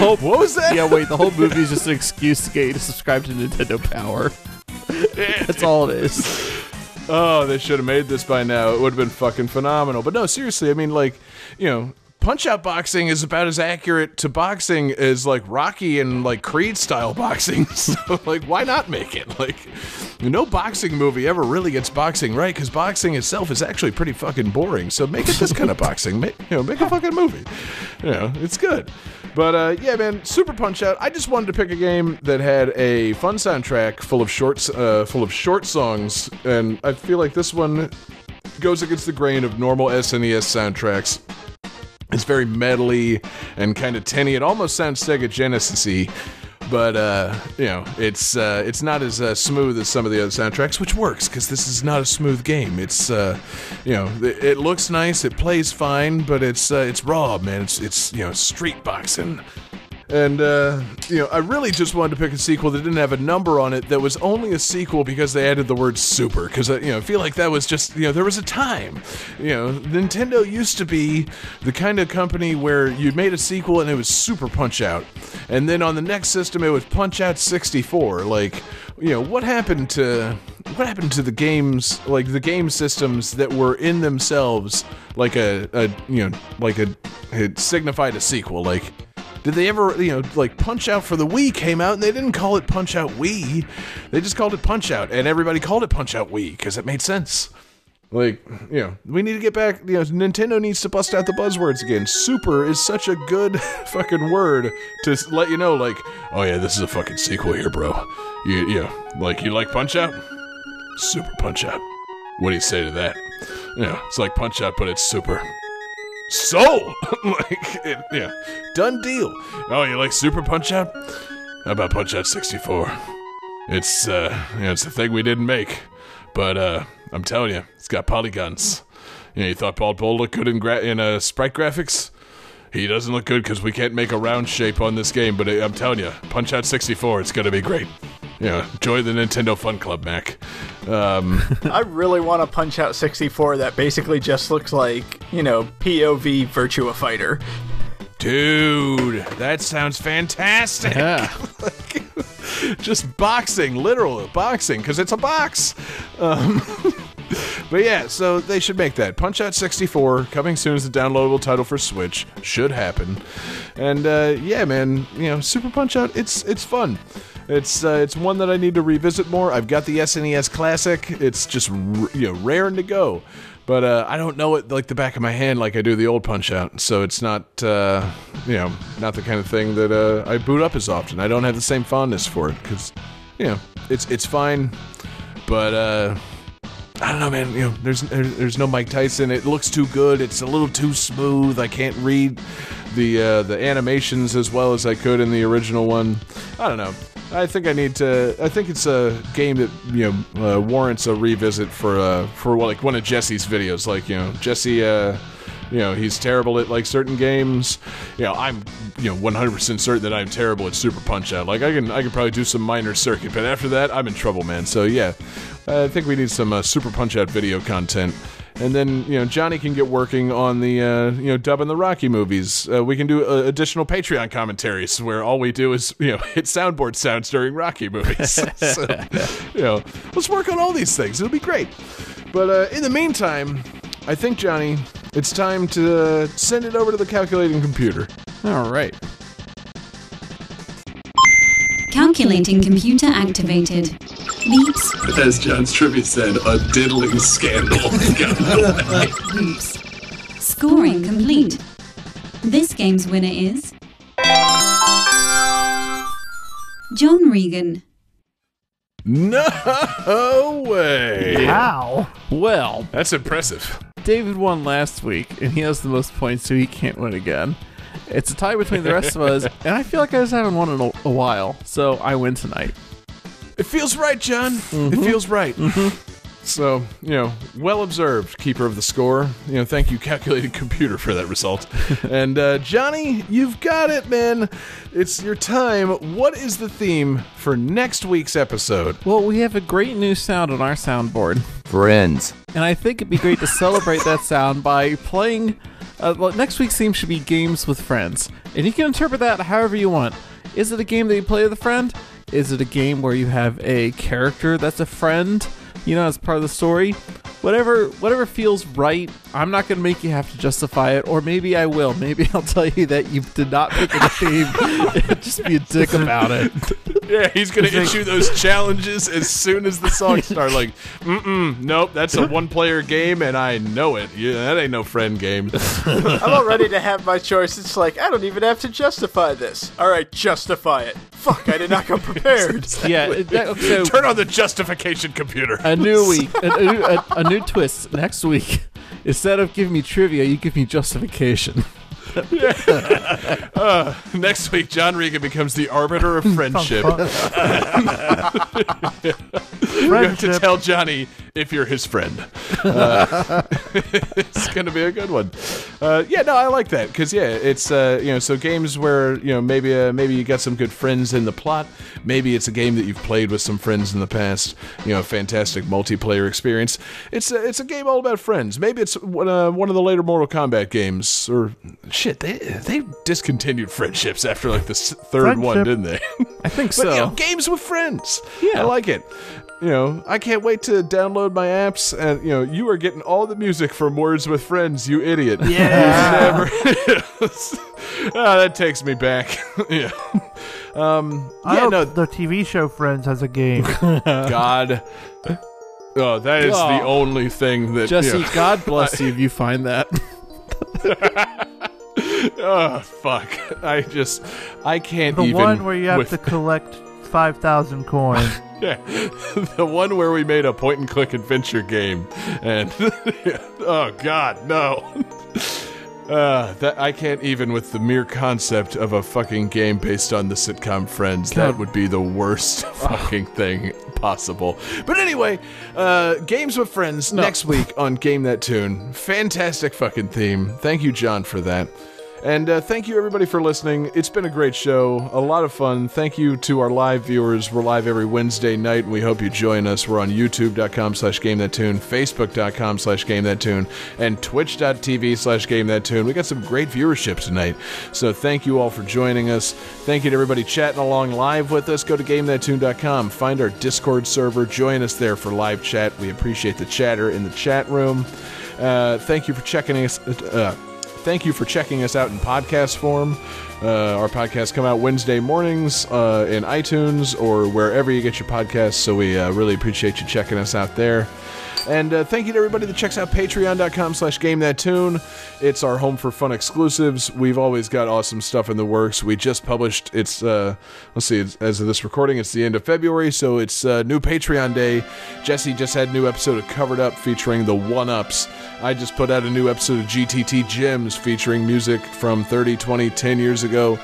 What was that? Yeah, wait, the whole movie is just an excuse to get you to subscribe to Nintendo Power. That's all it is. Oh, they should have made this by now. It would have been fucking phenomenal. But no, seriously, I mean, like, you know, Punch-Out boxing is about as accurate to boxing as, like, Rocky and, like, Creed-style boxing. So, like, why not make it? Like, no boxing movie ever really gets boxing right, because boxing itself is actually pretty fucking boring. So make it this kind of boxing. Make, you know, make a fucking movie. You know, it's good. But, yeah, man, Super Punch-Out. I just wanted to pick a game that had a fun soundtrack full of short songs, and I feel like this one goes against the grain of normal SNES soundtracks. It's very metally and kind of tinny. It almost sounds Sega Genesis-y, but, you know, it's not as smooth as some of the other soundtracks, which works, because this is not a smooth game. It's, you know, it looks nice, it plays fine, but it's raw, man. It's you know, street boxing. And, you know, I really just wanted to pick a sequel that didn't have a number on it, that was only a sequel because they added the word super. Because, you know, I feel like that was just, you know, there was a time. You know, Nintendo used to be the kind of company where you made a sequel and it was Super Punch-Out. And then on the next system, it was Punch-Out 64. Like, you know, what happened to the games, like the game systems that were in themselves like a you know, like a, it signified a sequel, like... Did they ever, you know, like Punch-Out for the Wii came out and they didn't call it Punch-Out Wii. They just called it Punch-Out, and everybody called it Punch-Out Wii because it made sense. Like, you know, we need to get back, you know, Nintendo needs to bust out the buzzwords again. Super is such a good fucking word to let you know, like, oh yeah, this is a fucking sequel here, bro. You know, like, you like Punch-Out? Super Punch-Out. What do you say to that? You know, it's like Punch-Out, but it's super. So, like, it, yeah, done deal. Oh, you like Super Punch-Out? How about Punch-Out 64? It's, you know, it's the thing we didn't make, but, I'm telling you, it's got polygons. You know, you thought Bald Bull looked good in sprite graphics? He doesn't look good because we can't make a round shape on this game, but I'm telling you, Punch-Out 64, it's gonna be great. You know, join the Nintendo Fun Club, Mac. I really want a Punch-Out 64 that basically just looks like, you know, POV Virtua Fighter. Dude, that sounds fantastic. Yeah. Like, just boxing, literal boxing, because it's a box. But yeah, so they should make that. Punch-Out 64, coming soon as the downloadable title for Switch. Should happen. And, yeah, man, you know, Super Punch-Out, it's fun. It's one that I need to revisit more. I've got the SNES Classic. It's just you know, raring to go, but I don't know it like the back of my hand like I do the old Punch-Out. So it's not you know, not the kind of thing that I boot up as often. I don't have the same fondness for it because, you know, it's fine, but I don't know, man. You know, there's no Mike Tyson. It looks too good. It's a little too smooth. I can't read the animations as well as I could in the original one. I don't know. I think I need to. I think it's a game that, you know, warrants a revisit for like one of Jesse's videos. Like, you know, Jesse You know, he's terrible at, like, certain games. You know, I'm, you know, 100% certain that I'm terrible at Super Punch-Out. Like, I can probably do some minor circuit, but after that, I'm in trouble, man. So, yeah, I think we need some Super Punch-Out video content. And then, you know, Johnny can get working on the, you know, dubbing the Rocky movies. We can do additional Patreon commentaries where all we do is, you know, hit soundboard sounds during Rocky movies. So, you know, let's work on all these things. It'll be great. But in the meantime, I think, Johnny, it's time to send it over to the calculating computer. All right. Calculating computer activated. Beeps. As John's trivia said, a diddling scandal got away. Beeps. Scoring complete. This game's winner is... John Regan. No way! How? Well... That's impressive. David won last week, and he has the most points, so he can't win again. It's a tie between the rest of us, and I feel like I just haven't won in a while, so I win tonight. It feels right, John. Mm-hmm. It feels right. Mm-hmm. So, you know, well observed, keeper of the score. You know, thank you, calculated computer, for that result. And, Johnny, you've got it, man. It's your time. What is the theme for next week's episode? Well, we have a great new sound on our soundboard. Friends. And I think it'd be great to celebrate that sound by playing... well, next week's theme should be games with friends. And you can interpret that however you want. Is it a game that you play with a friend? Is it a game where you have a character that's a friend, you know, as part of the story? Whatever feels right. I'm not going to make you have to justify it, or maybe I will. Maybe I'll tell you that you did not pick a theme. Just be a dick about it. Yeah, he's going to issue those challenges as soon as the songs start. Like, nope, that's a one-player game, and I know it. Yeah, that ain't no friend game. I'm all ready to have my choice. It's like, I don't even have to justify this. All right, justify it. Fuck, I did not come prepared. Exactly. Yeah, so turn on the justification computer. A new week. A new twist next week. Instead of giving me trivia, you give me justification. Next week, John Regan becomes the arbiter of friendship. You have to tell Johnny if you're his friend. It's going to be a good one. Yeah, no, I like that because yeah, it's you know, so games where you know maybe you got some good friends in the plot. Maybe it's a game that you've played with some friends in the past. You know, fantastic multiplayer experience. It's a game all about friends. Maybe it's one of the later Mortal Kombat games or. Shit, they discontinued friendships after like the third one, didn't they? I think so. But, you know, games with friends. Yeah, I like it. You know, I can't wait to download my apps, and you know, you are getting all the music from Words with Friends, you idiot. Yeah. That takes me back. Yeah. The TV show Friends has a game. God. Oh, that is the only thing that Jesse. You know, God bless you if you find that. Oh fuck! I can't even. The one where you have to collect 5,000 coins. Yeah, the one where we made a point-and-click adventure game, and oh god, no! That I can't even with the mere concept of a fucking game based on the sitcom Friends. God. That would be the worst fucking thing possible. But anyway, games with friends next week on Game That Tune. Fantastic fucking theme. Thank you, John, for that. And thank you, everybody, for listening. It's been a great show, a lot of fun. Thank you to our live viewers. We're live every Wednesday night, and we hope you join us. We're on YouTube.com/GameThatTune, Facebook.com/GameThatTune, and Twitch.tv/GameThatTune. We got some great viewership tonight, so thank you all for joining us. Thank you to everybody chatting along live with us. Go to GameThatTune.com, find our Discord server, join us there for live chat. We appreciate the chatter in the chat room. Thank you for checking us Thank you for checking us out in podcast form. Our podcasts come out Wednesday mornings in iTunes or wherever you get your podcasts, so we really appreciate you checking us out there. And thank you to everybody that checks out patreon.com/GameThatTune. It's our home for fun exclusives. We've always got awesome stuff in the works. We just published, as of this recording, it's the end of February, so it's new Patreon day. Jesse just had a new episode of Covered Up featuring the one-ups. I just put out a new episode of GTT Gems featuring music from 30, 20, 10 years ago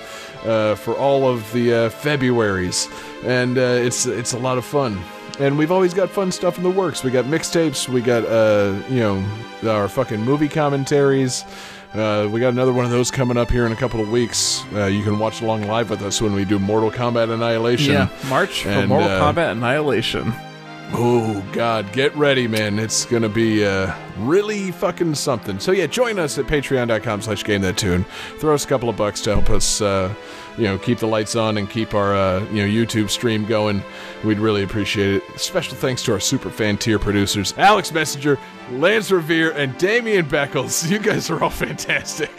for all of the Februaries. And it's a lot of fun. And we've always got fun stuff in the works. We got mixtapes, we got, you know, our fucking movie commentaries. We got another one of those coming up here in a couple of weeks. You can watch along live with us when we do Mortal Kombat Annihilation. Yeah, March for Mortal Kombat Annihilation. Oh, God, get ready, man. It's going to be really fucking something. So, yeah, join us at patreon.com/gamethattune. Throw us a couple of bucks to help us, you know, keep the lights on and keep our, you know, YouTube stream going. We'd really appreciate it. Special thanks to our super fan tier producers, Alex Messenger, Lance Revere, and Damian Beckles. You guys are all fantastic.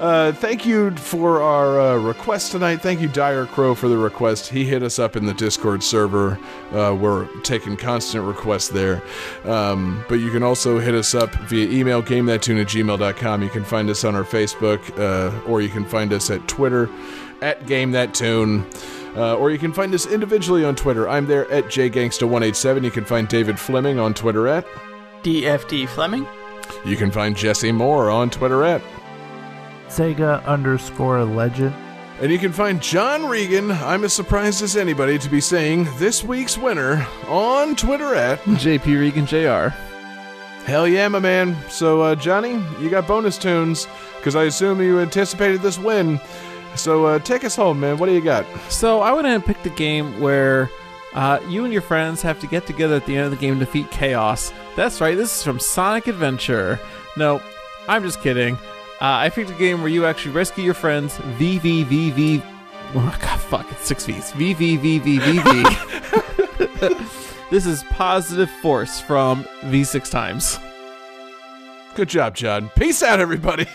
Thank you for our request tonight. Thank you, Dire Crow, for the request. He hit us up in the Discord server. We're taking constant requests there. But you can also hit us up via email, gamethattune@gmail.com. You can find us on our Facebook, or you can find us at Twitter, @GameThatTune. Or you can find us individually on Twitter. I'm there at JGangsta187. You can find David Fleming on Twitter at DFDFleming. You can find Jesse Moore on Twitter at Sega_legend. And you can find John Regan, I'm as surprised as anybody to be saying this week's winner, on Twitter at JPReganJR. Hell yeah, my man. So, Johnny, you got bonus tunes, because I assume you anticipated this win. So, take us home, man. What do you got? So, I went and picked a game where you and your friends have to get together at the end of the game to defeat chaos. That's right, this is from Sonic Adventure. No, I'm just kidding. I picked a game where you actually rescue your friends, VVVV... Oh, God, fuck, it's 6 V's. VVVVVV. This is Positive Force from V6 Times. Good job, John. Peace out, everybody.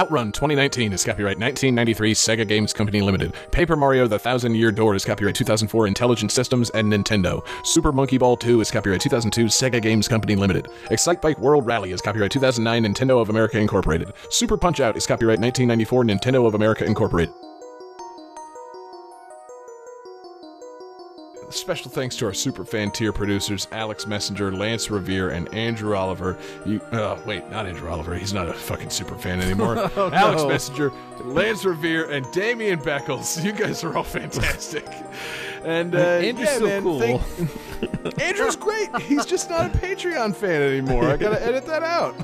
Outrun 2019 is copyright 1993 Sega Games Company Limited. Paper Mario The 1000 Year Door is copyright 2004 Intelligent Systems and Nintendo. Super Monkey Ball 2 is copyright 2002 Sega Games Company Limited. Excitebike World Rally is copyright 2009 Nintendo of America Incorporated. Super Punch-Out is copyright 1994 Nintendo of America Incorporated. Special thanks to our super fan tier producers, Alex Messenger, Lance Revere, and Andrew Oliver. Wait, not Andrew Oliver. He's not a fucking super fan anymore. Oh, Alex Messenger, Lance Revere, and Damian Beckles. You guys are all fantastic. And Andrew's cool. Andrew's great. He's just not a Patreon fan anymore. I gotta edit that out.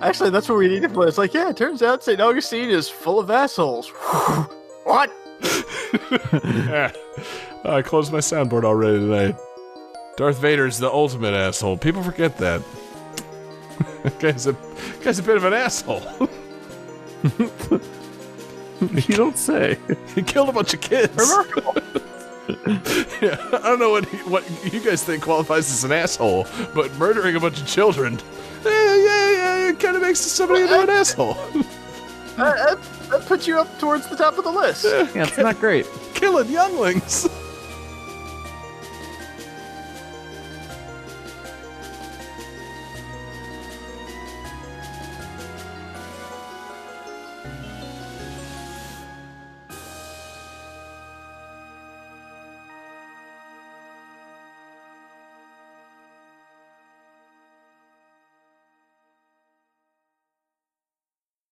Actually, that's what we need to play. It's like, yeah, it turns out St. Augustine is full of assholes. What? Yeah. I closed my soundboard already tonight. Darth Vader's the ultimate asshole. People forget that. Guy's a bit of an asshole. You don't say. He killed a bunch of kids. Remarkable. Yeah, I don't know what you guys think qualifies as an asshole, but murdering a bunch of children, it kind of makes somebody into an asshole. That puts you up towards the top of the list. Yeah, it's not great. Killing younglings.